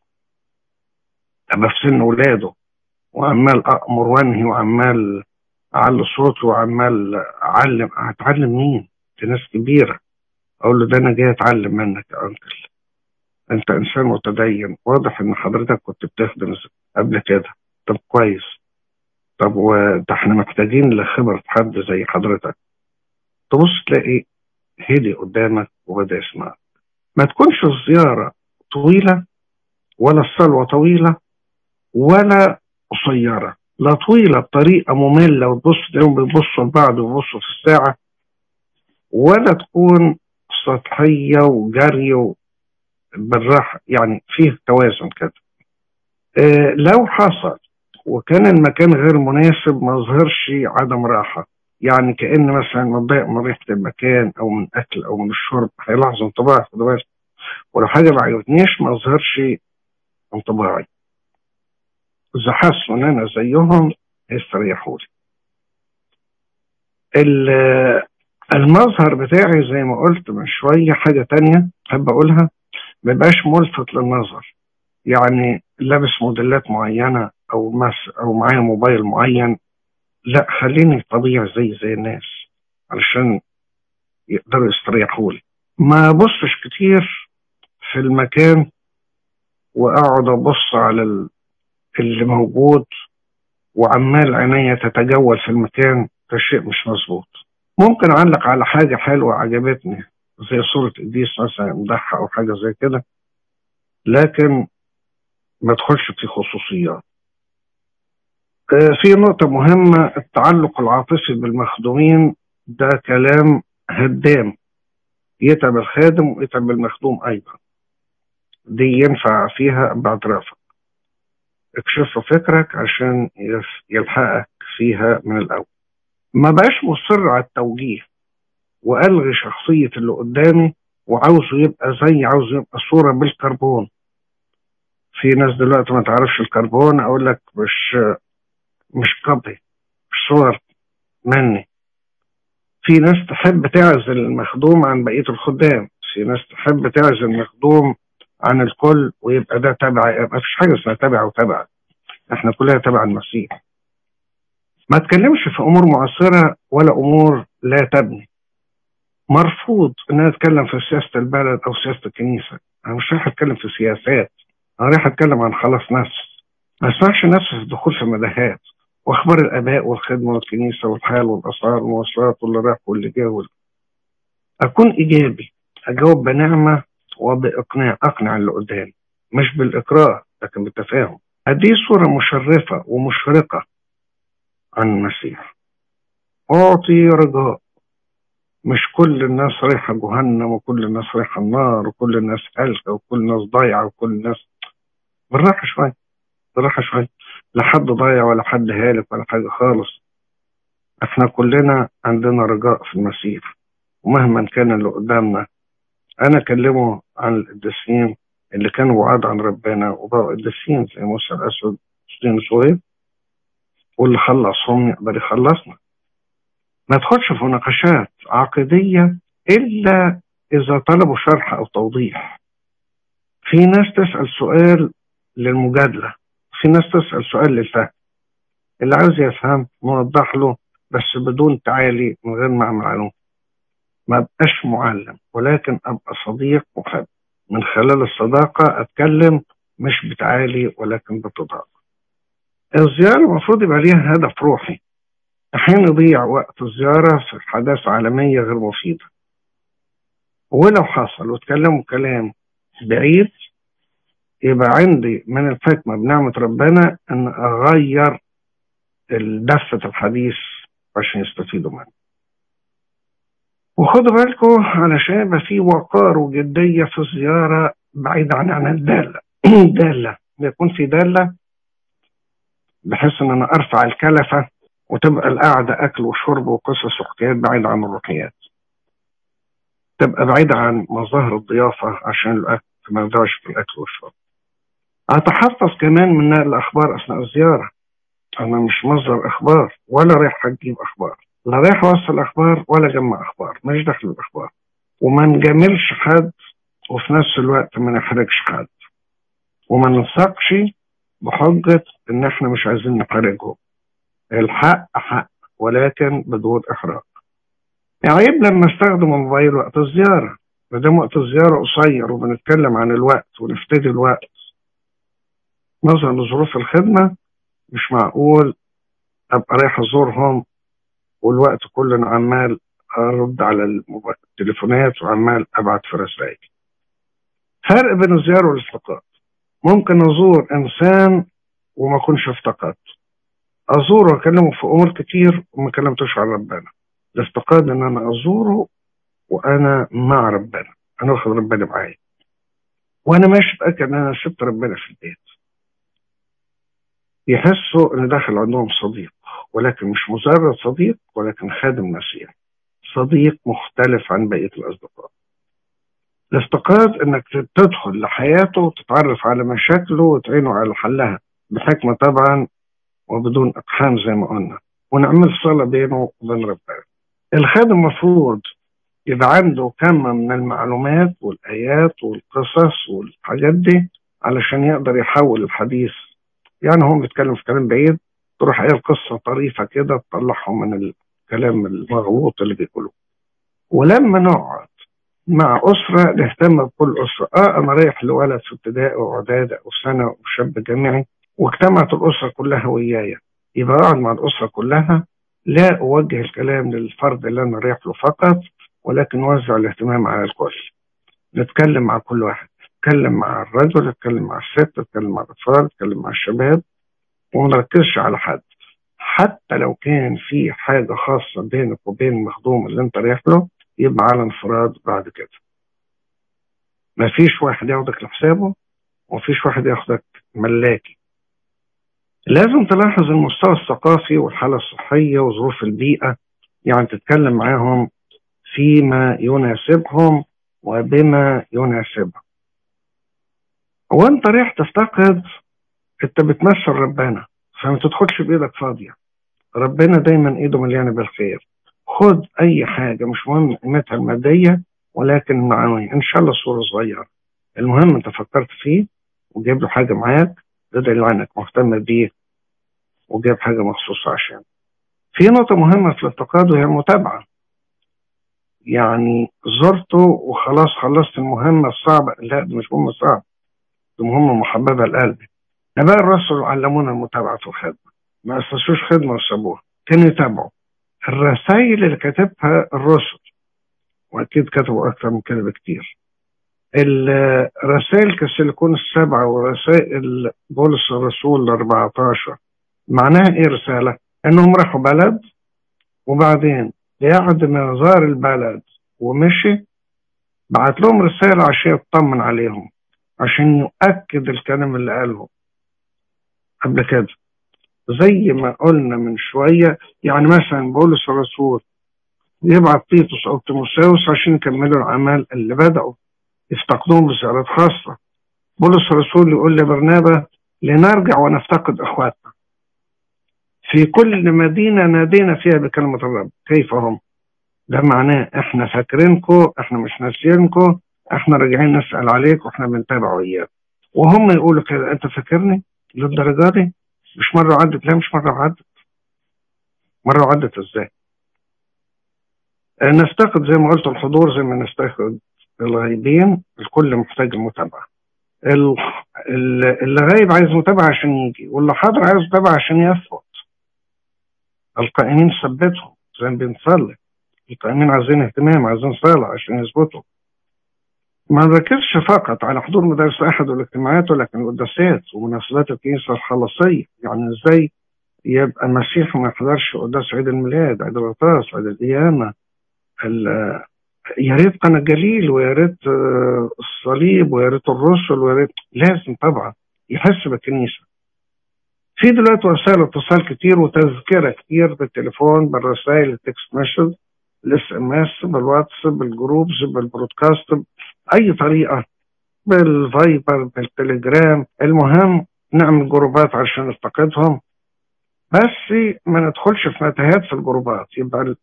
اما في سن ولاده وعمال أأمر وانهي وعمال أعلي صوتي وعمال أعلم، هتعلم مين؟ دي ناس كبيرة. أقول له ده أنا جاي أتعلم منك يا أنكل، أنت إنسان متدين، واضح إن حضرتك كنت بتخدم قبل كده، طب كويس، طب وده إحنا محتاجين لخبرة حد زي حضرتك. تبص تلاقي هدي قدامك وبدأ يسمعك. ما تكونش الزيارة طويلة ولا الصلوة طويلة ولا قصيرة، لا طويلة بطريقة مملة وتبص تلاقيهم بيبصوا لبعض وبيبصوا في الساعة، ولا تكون سطحية وجري بالراحة، يعني فيه توازن كده. لو حصل وكان المكان غير مناسب ما يظهرش عدم راحة، يعني كأن مثلا متضايق من ريحة المكان أو من أكل أو من الشرب، هيلاحظ انطباعي خد بالك، ولو حاجة ما عجبتنيش ما يظهرش انطباعي، إذا حسوا إن أنا زيهم هيستريحوا لي. المظهر بتاعي زي ما قلت من شوية، حاجة تانية أحب أقولها، ما يبقاش ملفت للنظر، يعني لابس موديلات معينة أو معايا موبايل معين، لا خليني طبيعي زي الناس علشان يقدروا يستريحوا لي. ما أبصش كتير في المكان وأقعد أبص على اللي موجود وعمال عينيا تتجول في المكان، ده شيء مش مظبوط. ممكن اعلق على حاجه حلوه عجبتني زي صوره قديس مثلا مضحى او حاجه زي كده، لكن ما ادخلش في خصوصيات. في نقطه مهمه، التعلق العاطفي بالمخدومين ده كلام هدام، يتعب الخادم ويتعب المخدوم ايضا، دي ينفع فيها باعترافك، اكشف فكرك عشان يلحقك فيها من الاول. ما بقاش مصر على التوجيه والغي شخصيه اللي قدامي وعاوزه يبقى زي، عاوزه يبقى صوره بالكربون. في ناس دلوقتي ما تعرفش الكربون، اقول لك مش كوبي، مش صور مني. في ناس تحب تعزل المخدوم عن بقيه الخدام، في ناس تحب تعزل المخدوم عن الكل ويبقى ده تبع، ما فيش حاجه اسمها تبع وتبع، احنا كلنا تبع المسيح. ما تكلمش في امور معاصره ولا امور لا تبني. مرفوض ان انا اتكلم في سياسه البلد او سياسه الكنيسه، انا مش رايح اتكلم في سياسات، انا رايح اتكلم عن خلاص نفس. ما اسمحش نفسي في الدخول في مداهات واخبار الاباء والخدمه والكنيسه والحال والاسعار والمواصلات واللي راح واللي جاي. اكون ايجابي، اجاوب بنعمه وباقناع، اقنع اللي قدامي مش بالاكراه لكن بالتفاهم. هذه صوره مشرفه ومشرقه عن المسيح. اعطي رجاء، مش كل الناس رايحه جهنم وكل الناس رايحه النار وكل الناس هالكه وكل الناس ضايعه وكل الناس. بالراحه شويه بالراحه شويه، لا حد ضايع ولا حد هالك ولا حاجه خالص. احنا كلنا عندنا رجاء في المسيح ومهما كان اللي قدامنا. انا اكلمه عن القديسين اللي كانوا بعاد عن ربنا وبقوا قديسين زي موسى الاسود سنين صغير، واللي خلصهم يقدر يخلصنا. ما تخدش في مناقشات عقدية إلا إذا طلبوا شرح أو توضيح. في ناس تسأل سؤال للمجادلة، في ناس تسأل سؤال للفهم. اللي عاوز يفهم نوضح له بس بدون تعالي من غير ما أعمل علوم. ما أبقاش معلم ولكن أبقى صديق محب، من خلال الصداقة أتكلم مش بتعالي ولكن بتضاق. الزيارة المفروض يبقى ليها هدف روحي. أحيانا يضيع وقت الزيارة في حداثة عالمية غير مفيدة، ولو حصل واتكلموا كلام بعيد يبقى عندي من الحكمة بنعمة ربنا أن أغير دفة الحديث عشان يستفيدوا منه. وخدوا بالكم علشان يبقى في وقار وجدية في الزيارة بعيد عن الدالة. دالة بيكون في دالة بحيث أن أنا أرفع الكلفة وتبقى القعدة أكل وشرب وقصص وحكايات بعيدة عن الروحيات، تبقى بعيدة عن مظاهر الضيافة عشان الأكل ما يضيعش في الأكل والشرب. هتحفظ كمان من نقل الأخبار أثناء الزيارة. أنا مش مصدر أخبار ولا رايح أجيب أخبار، لا رايح أوصل أخبار ولا أجمع أخبار، مش داخل الأخبار. وما نجاملش حد وفي نفس الوقت ما نحرجش حد، وما ننسقش بحجة إن إحنا مش عايزين نحرجهم. الحق حق ولكن بدون إحراج. عيب لما استخدم الموبايل وقت الزيارة. ما دام وقت الزيارة قصير وبنتكلم عن الوقت ونفتدي الوقت نظرا لظروف الخدمة، مش معقول أبقى رايح أزورهم والوقت كله عمال أرد على التليفونات وعمال أبعت في رسائل. فرق بين الزيارة والافتقاد. ممكن أزور إنسان وما أكونش افتقدت، أزوره وأكلمه في أمور كتير وما كلمتوش عن ربنا. الافتقاد إن أنا أزوره وأنا مع ربنا، أنا واخد ربنا معايا وأنا ماشي بأكد إن أنا سبت ربنا في البيت. يحسوا إن داخل عندهم صديق، ولكن مش مجرد صديق ولكن خادم مسيح، صديق مختلف عن بقية الأصدقاء. الافتقاد إنك تدخل لحياته وتتعرف على مشاكله وتعينه على حلها بحكمة طبعا وبدون اقحام زي ما قلنا، ونعمل صلاه بينه وبين ربنا. الخادم المفروض يبقى عنده كم من المعلومات والايات والقصص والحاجات دي علشان يقدر يحول الحديث. يعني هو بيتكلم في كلام بعيد تروح ايه القصه طريفه كده تطلعهم من الكلام المغلوط اللي بيقولوه. ولما نقعد مع اسره نهتم بكل اسره. انا رايح لولد في ابتدائي واعدادي او سنه وشاب جامعي واجتمعت الأسرة كلها ويايا، يبقى أقعد مع الأسرة كلها، لا أوجه الكلام للفرد اللي أنا رايح له فقط ولكن أوزع الاهتمام على الكل. نتكلم مع كل واحد، نتكلم مع الرجل، نتكلم مع الست، نتكلم مع الأطفال، نتكلم مع الشباب، وما نركزش على حد. حتى لو كان في حاجة خاصة بينك وبين المخدوم اللي أنت رايح له يبقى على انفراد بعد كده. مفيش واحد ياخدك لحسابه ومفيش واحد ياخدك ملاكي. لازم تلاحظ المستوى الثقافي والحالة الصحية وظروف البيئة، يعني تتكلم معاهم فيما يناسبهم وبما يناسبهم. وانت رايح تفتقد انت بتمثل ربنا، فما تدخلش بايدك فاضية. ربنا دايما ايده مليانة بالخير. خد اي حاجة مش مهم قيمتها المادية ولكن المعنوية، ان شاء الله صورة صغيرة، المهم انت فكرت فيه وجايب له حاجة معاك، ده دليل عنك مهتم بيه وجاب حاجه مخصوصه عشان. في نقطه مهمه في الافتقاد وهي المتابعه. يعني زرته وخلاص خلصت المهمه الصعبه، لا دي مش مهمه صعبه، دي مهمه محببه لقلبي. نبقى الرسل علمونا المتابعه في الخدمه، ما أسسوش خدمة وسابوها. كانوا يتابعوا الرسائل اللي كتبها الرسل، وأكيد كتبوا أكثر من كده بكتير. الرسائل كالسيليكون السبعة ورسائل بولس الرسول 14 معناها إيه رسالة؟ أنهم راحوا بلد وبعدين ليقعد من زار البلد ومشي بعت لهم رسالة عشان يطمن عليهم، عشان يؤكد الكلام اللي قالهم قبل كده. زي ما قلنا من شوية، يعني مثلا بولس الرسول يبعت تيتوس أو تيموثاوس عشان يكملوا الأعمال اللي بدأوا، يفتقدون بزيارات خاصة. بولس الرسول يقول لبرنابا لنرجع ونفتقد إخواتنا. في كل مدينة نادينا فيها بكلمة الرب، كيف هم؟ ده معناه احنا فاكرينكو، احنا مش ناسيينكو، احنا راجعين نسأل عليك واحنا بنتابعوا اياك. وهم يقولوا كده، انت فاكرني للدرجة دي؟ مش مرة عدت، لا مش مرة عدت. مرة عدت ازاي؟ نفتقد زي ما قلت الحضور زي ما نفتقد الغايبين. الكل محتاج المتابعة. اللي غايب عايز متابعة عشان يجي، واللي حاضر عايز متابعة عشان يثبت. القائمين ثبتهم زي ما بنصلي، القائمين عايزين اهتمام، عايزين صلاة عشان يثبتوا. ما ذكرش فقط على حضور مدارس أحد والاجتماعات، ولكن القداسات ومناسبات الكنيسة الخلاصية. يعني ازاي يبقى المسيح ما يحضرش قداس عيد الميلاد، عيد الغطاس، عيد القيامة، يا ريت قناة الجليل ويا ريت الصليب ويا ريت الرسل ويا ريت. لازم طبعا يحس بالكنيسة. في دلوقتي وسائل اتصال كتير وتذكرة كتير، بالتليفون، بالرسائل، التكست مسج، الSMS، بالواتس، بالجروبز، بالبرودكاست، أي طريقة، بالفايبر، بالتليجرام. المهم نعمل جروبات عشان نفتقدهم، بس ما ندخلش في متاهات في الجروبات. يبقى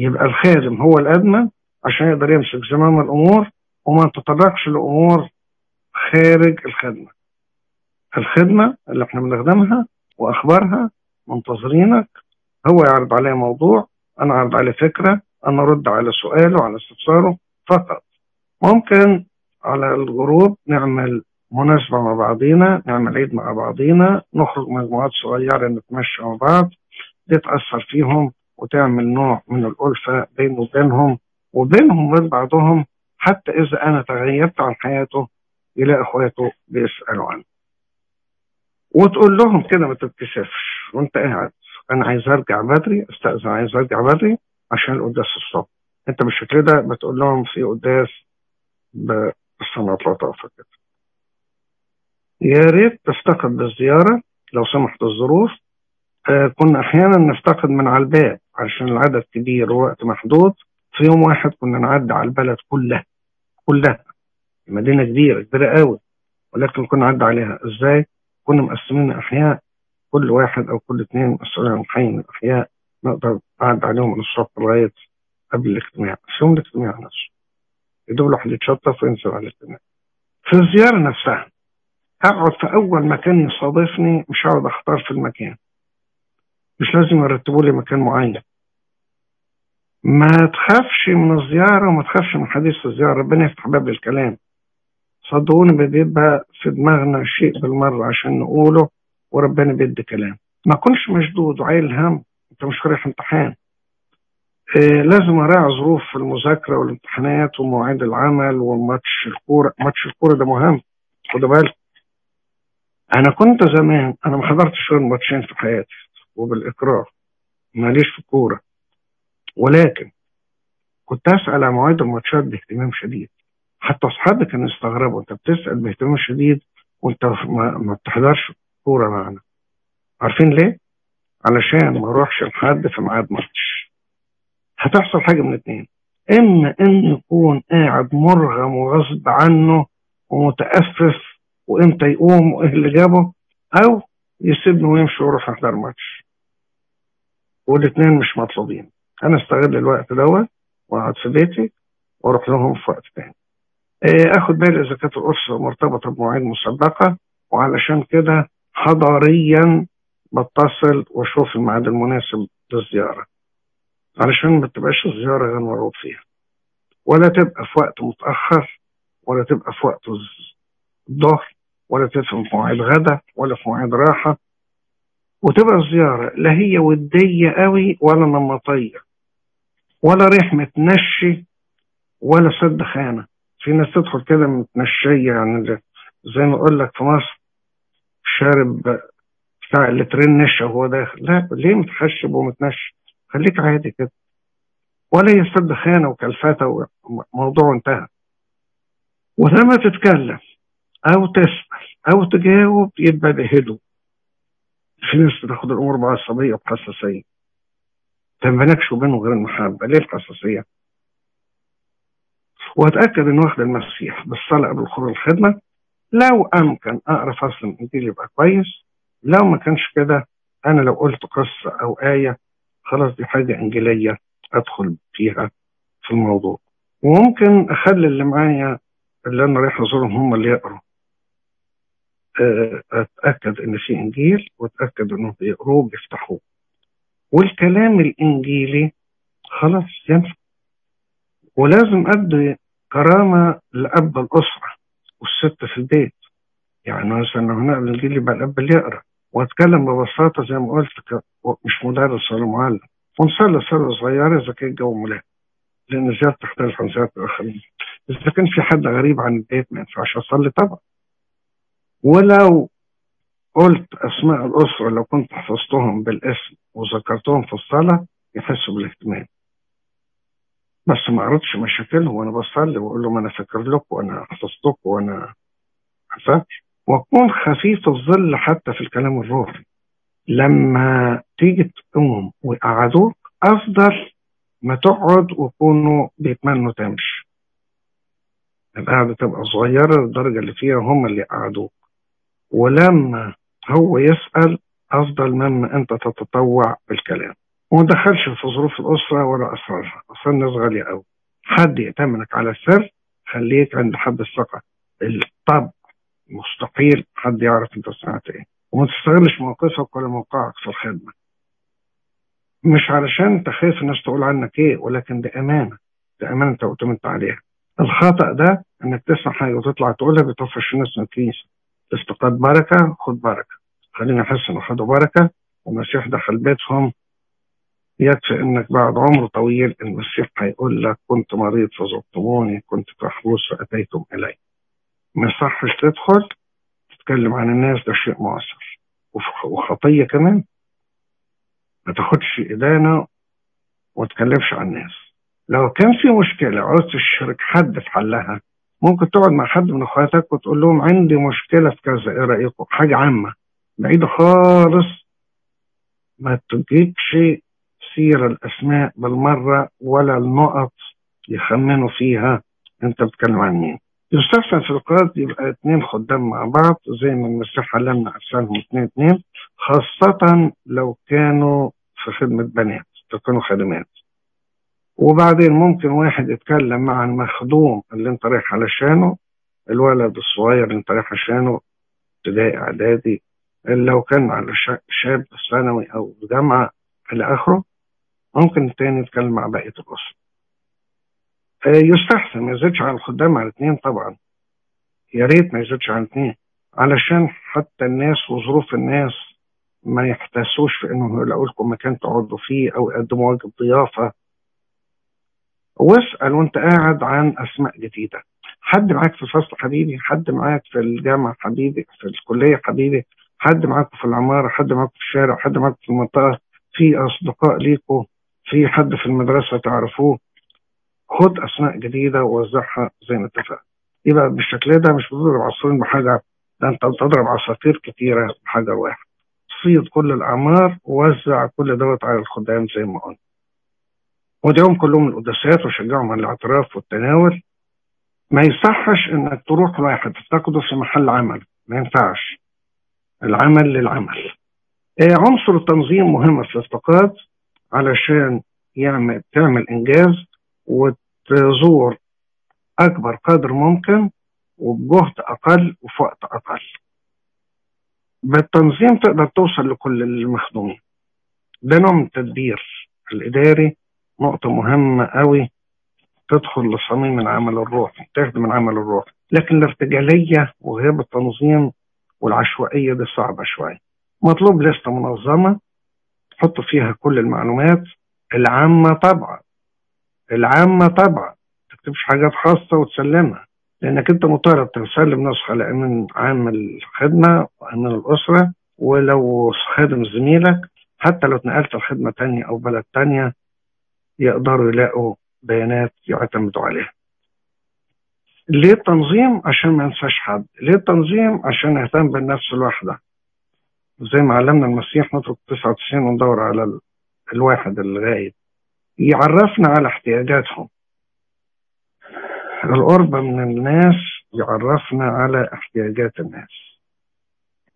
الخادم هو الأدمى عشان يقدر يمسك زمام الأمور، وما تتطرقش لأمور خارج الخدمة. الخدمة اللي احنا بنخدمها وأخبارها، منتظرينك هو يعرض عليه موضوع، أنا أعرض عليه فكرة، أنا أرد على سؤاله وعلى استفساره فقط. ممكن على الجروب نعمل مناسبة مع بعضينا، نعمل عيد مع بعضينا، نخرج مجموعات صغيرة نتمشى مع بعض، تتأثر فيهم وتعمل نوع من الألفة بينه وبينهم وبينهم وبين بعضهم. حتى إذا أنا تغيرت عن حياته إلى إخواته بيسألوا عنه، وتقول لهم كده ما تتكسفش وانت قاعد، أنا عايز أرجع بدري، أستأذن عايز أرجع بدري عشان القداس الصبح. أنت بالشكل ده بتقول لهم في قداس بالصلاة لطافة كده. يا ريت تفتقد بالزيارة لو سمحت الظروف. كنا أحيانا نفتقد من على الباب عشان العدد كبير ووقت محدود. في يوم واحد كنا نعدي على البلد كلها، المدينة كبيرة قوي، ولكن كنا نعدي عليها إزاي؟ كنا مقسمين أحياء، كل واحد أو كل اتنين مسؤولين عن حي من الأحياء، نقدر نعدي عليهم الصبح لغاية قبل الاجتماع. في يوم الاجتماع نفسه يدوب الواحد يتشطف وينزل على الاجتماع. في الزيارة نفسها أقعد في أول مكان يصادفني، مش هقعد أختار في المكان، مش لازم يرتبوا لي مكان معين. ما تخافش من الزيارة وما تخافش من حديث الزيارة، ربنا يفتح باب للكلام. صدقوني بيبقى في دماغنا شيء بالمرة عشان نقوله، وربنا بيدي كلام. ما كنش مشدود وعايل هم، انت مش رايح امتحان. لازم اراعي ظروف المذاكرة والامتحانات ومواعيد العمل وماتش الكورة. ماتش الكورة ده مهم، خد بالك. انا كنت زمان انا ما حضرتش غير ماتشين في حياتي وبالاقرار، ماليش في الكورة، ولكن كنت اسال عن مواعيد الماتشات باهتمام شديد. حتى اصحابي كانوا يستغربوا، انت بتسال باهتمام شديد وانت ما بتحضرش كورة معنا. عارفين ليه؟ علشان ما اروحش لحد في ميعاد ماتش. هتحصل حاجه من اتنين، اما ان يكون قاعد مرغم وغصب عنه ومتأسف وامتى يقوم وايه اللي جابه، او يسيبني ويمشي ويروح يحضر ماتش. والاثنين مش مطلوبين. انا استغل الوقت دوت واقعد في بيتي واروح لهم في وقت تاني. اخد بالي اذا كانت القرصه مرتبطه بمواعيد مسبقه، وعلشان كده حضاريا بتصل واشوف الميعاد المناسب للزياره، علشان ما تبقاش الزياره غير مرغوب فيها، ولا تبقى في وقت متاخر، ولا تبقى في وقت الظهر، ولا تبقى في مواعيد غدا، ولا في مواعيد راحه. وتبقى الزيارة لا هي ودية قوي ولا نمطية ولا رحمة تنشي ولا سد خانة. في ناس تدخل كده متنشية، يعني زي ما اقول لك في مصر شارب بتاع اللترين نشا وهو داخل، لا ليه متخشب ومتنشي؟ خليك عادي كده، ولا هي سد خانة وكلفاتة، وموضوع انتهى. ولما تتكلم او تسأل او تجاوب يبقى بهدوء. في ناس بتاخد الامور بعصبية وبحساسية، تنبنكش وبينه غير المحبة. ليه الحساسية؟ واتأكد ان واخد المسيح بالصلاة قبل خروج الخدمة، لو امكن اقرا فصل من انجيل يبقى كويس، لو ما كانش كده انا لو قلت قصة او آية خلاص دي حاجة انجيلية ادخل فيها في الموضوع، وممكن اخلي اللي معايا اللي انا رايح ازورهم هم اللي يقروا. اتأكد ان في انجيل واتأكد انه بيقروه بيفتحوه، والكلام الانجيلي خلاص ينفع. ولازم ادي كرامة لأب الأسرة والست في البيت، يعني مثلا لو هنقبل الانجيل يبقى الأب اللي يقرأ، واتكلم ببساطة زي ما قلت مش مدرس ولا معلم، ونصلي صلاة صغيرة إذا كان الجو ملائم، لأن الزيارة بتختلف عن زيارة الآخرين. إذا كان في حد غريب عن البيت ما ينفعش أصلي طبعا. ولو قلت أسماء الأسرة لو كنت حفظتهم بالاسم وذكرتهم في الصلاة يحسوا بالاهتمام، بس ما عرضش مشاكلهم وأنا بصلي وأقول لهم أنا فاكر لكم وأنا حفظتكم وأنا حفظتكم. وأكون خفيف الظل حتى في الكلام الروحي، لما تيجي تقوم ويقعدوك أفضل ما تقعد ويكونوا بيتمنوا تمشي. القعدة تبقى صغيرة للدرجة اللي فيها هم اللي يقعدوك، ولما هو يسأل أفضل مما أنت تتطوع بالكلام. وما دخلش في ظروف الأسرة ولا أسرارها، أسرار الناس غالية أوي. حد يأتمنك على السر خليك عند حد الثقة. الطب مستقيل حد يعرف أنت صنعت إيه. وما تستغلش موقفك ولا موقعك في الخدمة، مش علشان تخاف الناس تقول عنك إيه، ولكن ده أمانة، ده أمانة أنت اؤتمنت عليها. الخطأ ده إنك تسمع حاجة وتطلع تقولها بتفرش الناس من الكنيسة. افتقاد بركة، خد بركة. خلينا نحس إنه خدوا بركة والمسيح دخل بيتهم. يكفي انك بعد عمر طويل المسيح هيقول لك كنت مريض فزرتموني، كنت محبوس فاتيتم الي. ما يصحش تدخل تتكلم عن الناس، ده شيء معاصر وخطيه كمان. ما تاخدش ادانه وما تتكلمش عن الناس. لو كان في مشكله عاوز تشارك حد في حلها ممكن تقعد مع حد من اخواتك وتقول لهم عندي مشكله في كذا، ايه رايكم؟ حاجه عامه بعيده خالص، ما تجيبش سير الأسماء بالمرة ولا النقط يخمنوا فيها أنت بتكلم عن مين. يستحسن في القراءة يبقى 2 خدام مع بعض زي ما المسيح علمنا أرسلهم 2، خاصة لو كانوا في خدمة بنات تكونوا خدمات. وبعدين ممكن واحد يتكلم مع المخدوم اللي أنت رايح علشانه، الولد الصغير اللي أنت رايح علشانه ابتدائي إعدادي، لو كان على شاب ثانوي أو جامعة إلى آخره. ممكن تاني نتكلم مع بقية الأسرة. يستحسن ما يزيدش عن الخدام على 2 طبعا، يا ريت ما يزيدش عن 2 علشان حتى الناس وظروف الناس ما يحتاسوش في انهم يلاقوا لكم مكان تقعدوا فيه او يقدموا واجب ضيافة. واسأل وانت قاعد عن اسماء جديدة، حد معاك في الفصل حبيبي، حد معاك في الجامعة حبيبي، في الكلية حبيبي، حد معاك في العمارة، حد معاك في الشارع، حد معاك في المنطقة، في اصدقاء ليكم، في حد في المدرسة تعرفوه. خد أسماء جديدة ووزعها زي ما اتفقنا. يبقى بالشكل ده مش بتضرب عصفورين بحجر، ده أنت بتضرب عصافير كتيرة بحجر واحد. صيد كل الأعمار ووزع كل دوت على الخدام زي ما قلنا. وادعوهم كلهم القداسات وشجعهم على الاعتراف والتناول. ما يصحش إنك تروح واحد تفتقده في محل عمل، ما ينفعش. العمل للعمل. عنصر التنظيم مهم في الافتقاد علشان تعمل إنجاز وتزور أكبر قدر ممكن وبجهد أقل وفي وقت أقل. بالتنظيم تقدر توصل لكل المخدومين. ده نوع من التدبير الإداري، نقطة مهمة قوي تدخل لصميم العمل الروحي، تخدم العمل الروحي. لكن الارتجالية وغياب التنظيم والعشوائية دي صعبة شوية. مطلوب لستة منظمة تحط فيها كل المعلومات العامة طبعا، تكتبش حاجات خاصة وتسلمها، لأنك أنت مطالب تسلم نسخة لأمن عام الخدمة وأمن الأسرة، ولو خادم زميلك حتى لو اتنقلت لخدمة تانية أو بلد تانية يقدروا يلاقوا بيانات يعتمدوا عليها. ليه التنظيم؟ عشان ما ننساش حد. ليه التنظيم؟ عشان نهتم بالنفس الواحدة، زي ما علمنا المسيح نترك 99 وندور على الواحد الغائب. يعرفنا على احتياجاتهم، القرب من الناس يعرفنا على احتياجات الناس.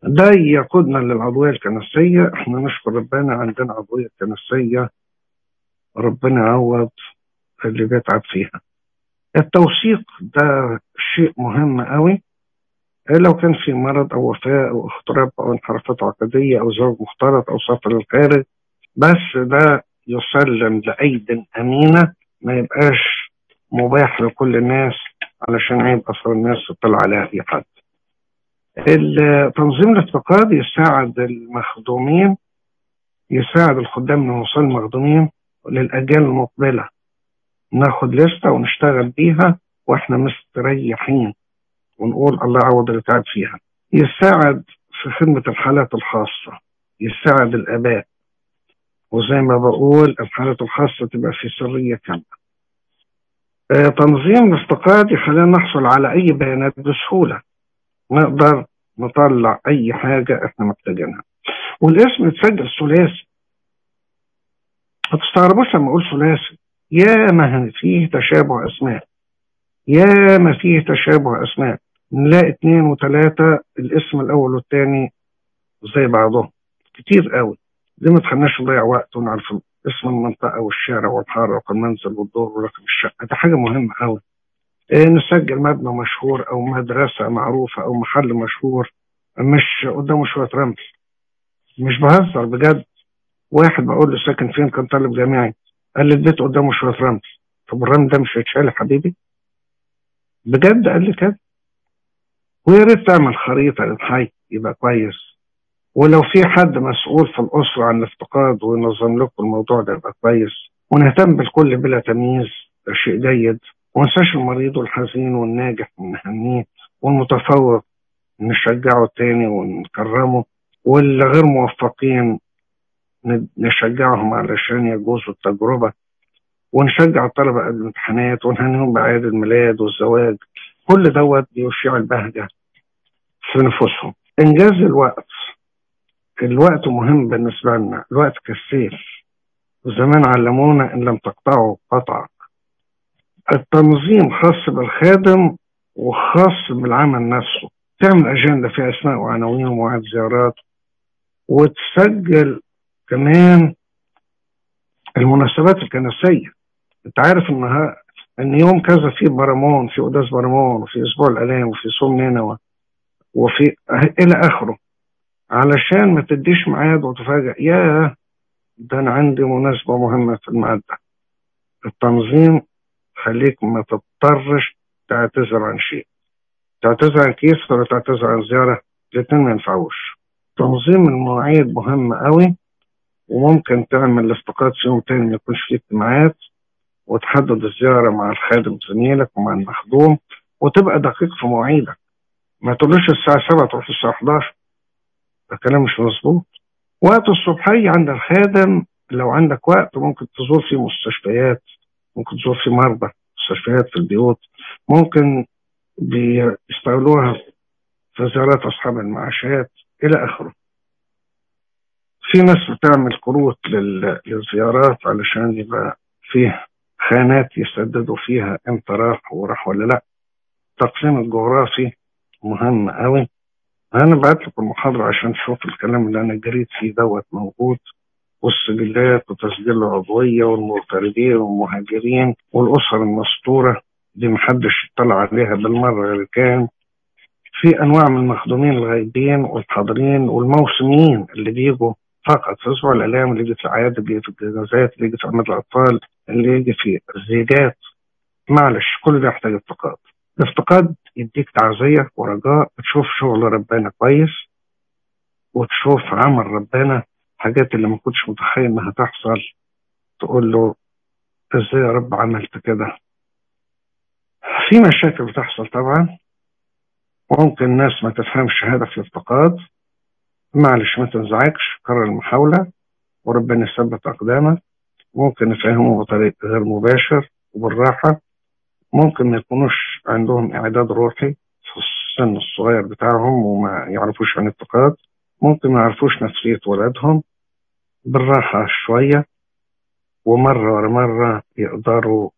ده يقودنا للعضوية الكنسية. احنا نشكر ربنا عندنا عضوية كنسية، ربنا يعوض اللي بيتعب فيها. التوثيق ده شيء مهم قوي. لو كان في مرض أو وفاة أو اغتراب أو انحرافات عقدية أو زوج مختلط أو سفر للخارج، بس ده يسلم لأيد أمينة، ما يبقاش مباح لكل الناس علشان عيب أثر الناس تطلع عليها في حد. التنظيم الافتقاد يساعد المخدومين، يساعد الخدام من وصول المخدومين للأجيال المقبلة. ناخد لستة ونشتغل بيها وإحنا مستريحين ونقول الله يعوض اللي تعب فيها. يساعد في خدمة الحالات الخاصة، يساعد الآباء، وزي ما بقول الحالات الخاصة تبقى في سرية كاملة. تنظيم الافتقاد يخلينا نحصل على أي بيانات بسهولة، نقدر نطلع أي حاجة إحنا محتاجينها. والاسم يتسجل ثلاثي. هتستغربوش لما أقول ثلاثي، يا ما فيه تشابه أسماء، نلاقي 2 و3 الاسم الأول والتاني زي بعضهم كتير قوي. دي ما تخلناش نضيع وقت ونعرف اسم المنطقة والشارع والحارة والمنزل والدور ورقم الشقة، ده حاجة مهمة قوي. نسجل مبنى مشهور أو مدرسة معروفة أو محل مشهور، مش قدامه شوية رمل، مش بهزر بجد. واحد بقول له ساكن فين، كان طالب جامعي، قال لي البيت قدامه شوية رمل. طب الرمل ده مش هيتشال يا حبيبي؟ بجد قال لي كده. ويا ريت تعمل خريطة للحي يبقى كويس، ولو في حد مسؤول في الأسرة عن الافتقاد وينظم لكم الموضوع ده يبقى كويس. ونهتم بالكل بلا تمييز، ده شيء جيد. ونساش المريض والحزين والناجح ونهنيه، والمتفوق نشجعه تاني ونكرمه، والغير موفقين نشجعهم علشان يجوزوا التجربة، ونشجع الطلبة قبل الامتحانات ونهنيهم بأعياد الميلاد والزواج. كل دوت بيشيع البهجة في نفوسهم. إنجاز الوقت مهم بالنسبة لنا. الوقت كالسيف، زمان علمونا إن لم تقطعه قطعك. التنظيم خاص بالخادم وخاص بالعمل نفسه. تعمل أجندة فيها أسماء وعناوين ومواعيد زيارات، وتسجل كمان المناسبات الكنسية. أنت عارف إن يوم كذا في برامون، في قداس برامون، وفي أسبوع الآلام، وفي صوم نينوى، وفي إلى آخره، علشان ما تديش ميعاد وتفاجأ ياه ده أنا عندي مناسبة مهمة في الميعاد ده. التنظيم خليك ما تضطرش تعتذر عن شيء، تعتذر عن كيس ولا تعتذر عن زيارة، الاتنين ما ينفعوش. تنظيم المواعيد مهم قوي، وممكن تعمل الافتقاد في يوم تاني ما يكونش فيه اجتماعات، وتحدد الزيارة مع الخادم زميلك ومع المخدوم، وتبقى دقيق في مواعيدك. ما تقولوش الساعة 7 تروح الساعة 11، ده كلام مش مظبوط. وقت الصبحية عند الخادم، لو عندك وقت ممكن تزور في مستشفيات، ممكن تزور في مرضى، مستشفيات في البيوت، ممكن بيستغلوها في زيارات أصحاب المعاشات إلى آخره. في ناس بتعمل كروت للزيارات علشان يبقى فيه خانات يسددوا فيها امتى راح وراح ولا لا. التقسيم الجغرافي مهم قوي. انا بعت لكم المحاضره عشان تشوف الكلام اللي انا جريت فيه دوت موجود، والسجلات وتسجيل العضويه والمغتربين والمهاجرين والاسر المستوره دي محدش يطلع عليها بالمره اللي كان. في انواع من المخدومين الغايبين والحاضرين والموسميين اللي بيجوا فقط في اسبوع الالام، اللي يجي في العياده، اللي يجي في الجنازات، اللي يجي في عماد الاطفال، اللي يجي في الزيجات. معلش كل ده يحتاج افتقاد. الافتقاد يديك تعزيه ورجاء، تشوف شغل ربنا كويس، وتشوف عمل ربنا، حاجات اللي ما كنتش متخيل انها تحصل، تقول له ازاي يا رب عملت كده. في مشاكل بتحصل طبعا، وممكن الناس ما تفهمش هدف الافتقاد. معلش ما تنزعجش، كرر المحاولة وربنا يثبت أقدامك. ممكن نفهمه بطريق غير مباشر وبالراحة، ممكن ما يكونوش عندهم إعداد روحي في السن الصغير بتاعهم وما يعرفوش عن الافتقاد، ممكن ما يعرفوش نفسية ولادهم. بالراحة شوية، ومرة ورا مرة يقدروا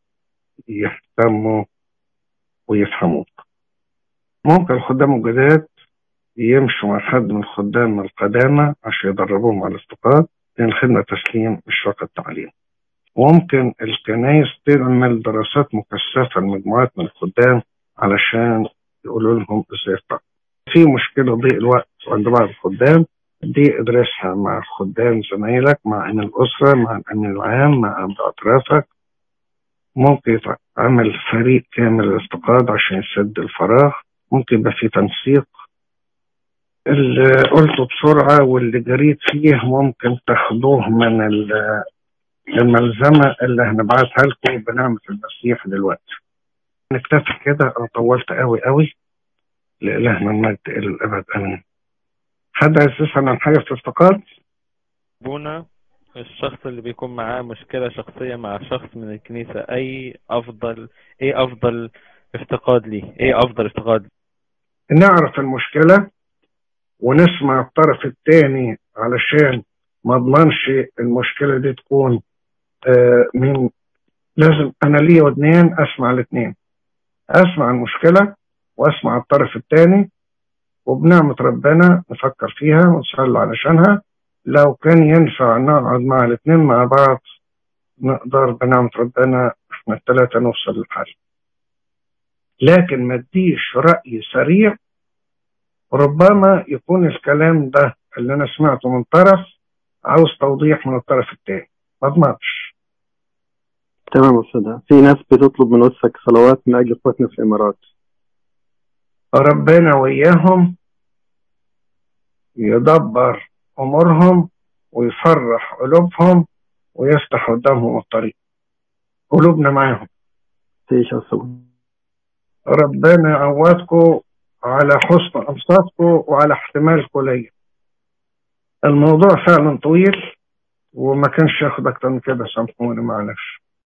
يهتموا ويفهموك. ممكن الخدام الجداد يمشوا مع حد من الخدام القدامى عشان يدربوهم على الافتقاد، لأن الخدمة تسليم مش فقط التعليم. وممكن الكنايس تعمل دراسات مكثفة لمجموعات من الخدام علشان يقولوا لهم ازاي يفتقدوا. في مشكلة ضيق الوقت عند بعض الخدام، دي ادرسها مع الخدام زمايلك، مع أمين الأسرة، مع الأمين العام، مع أبناء أطرافك. ممكن يتعمل فريق كامل للافتقاد عشان يسد الفراغ. ممكن يبقى في تنسيق. اللي قلته بسرعة واللي جريت فيه ممكن تاخدوه من الملزمة اللي هنبعتها لكم بنعمة المسيح دلوقتي. نكتفي كده، أنا طولت قوي لإلهنا المجد إلى الأبد آمين. حد عايز يسأل عن حاجة في الافتقاد؟ بونا الشخص اللي بيكون معاه مشكلة شخصية مع شخص من الكنيسة، ايه افضل افتقاد لي؟ نعرف المشكلة ونسمع الطرف الثاني علشان ما اضمنش المشكلة دي تكون من لازم انا لي ودنين اسمع الاثنين، اسمع المشكلة واسمع الطرف الثاني، وبنعمة ربنا نفكر فيها ونصلي علشانها. لو كان ينفع نقعد مع الاثنين مع بعض نقدر بنعمة ربنا احنا الثلاثة نوصل للحل، لكن ما تديش رأي سريع. ربما يكون الكلام ده اللي أنا سمعته من طرف عاوز توضيح من الطرف التاني، ما اضمنش. تمام يا أستاذ. في ناس بتطلب من وسك صلوات من أجل إخواتنا في الإمارات، ربنا وياهم يدبر أمورهم ويفرح قلوبهم ويفتح قدامهم الطريق. قلوبنا معاهم. تيجي أستاذ، ربنا يعوضكم على حسن أنصاتكم وعلى احتمالكم ليا. الموضوع فعلا طويل وما كانش ياخد أكتر من كده، سامحوني معلش.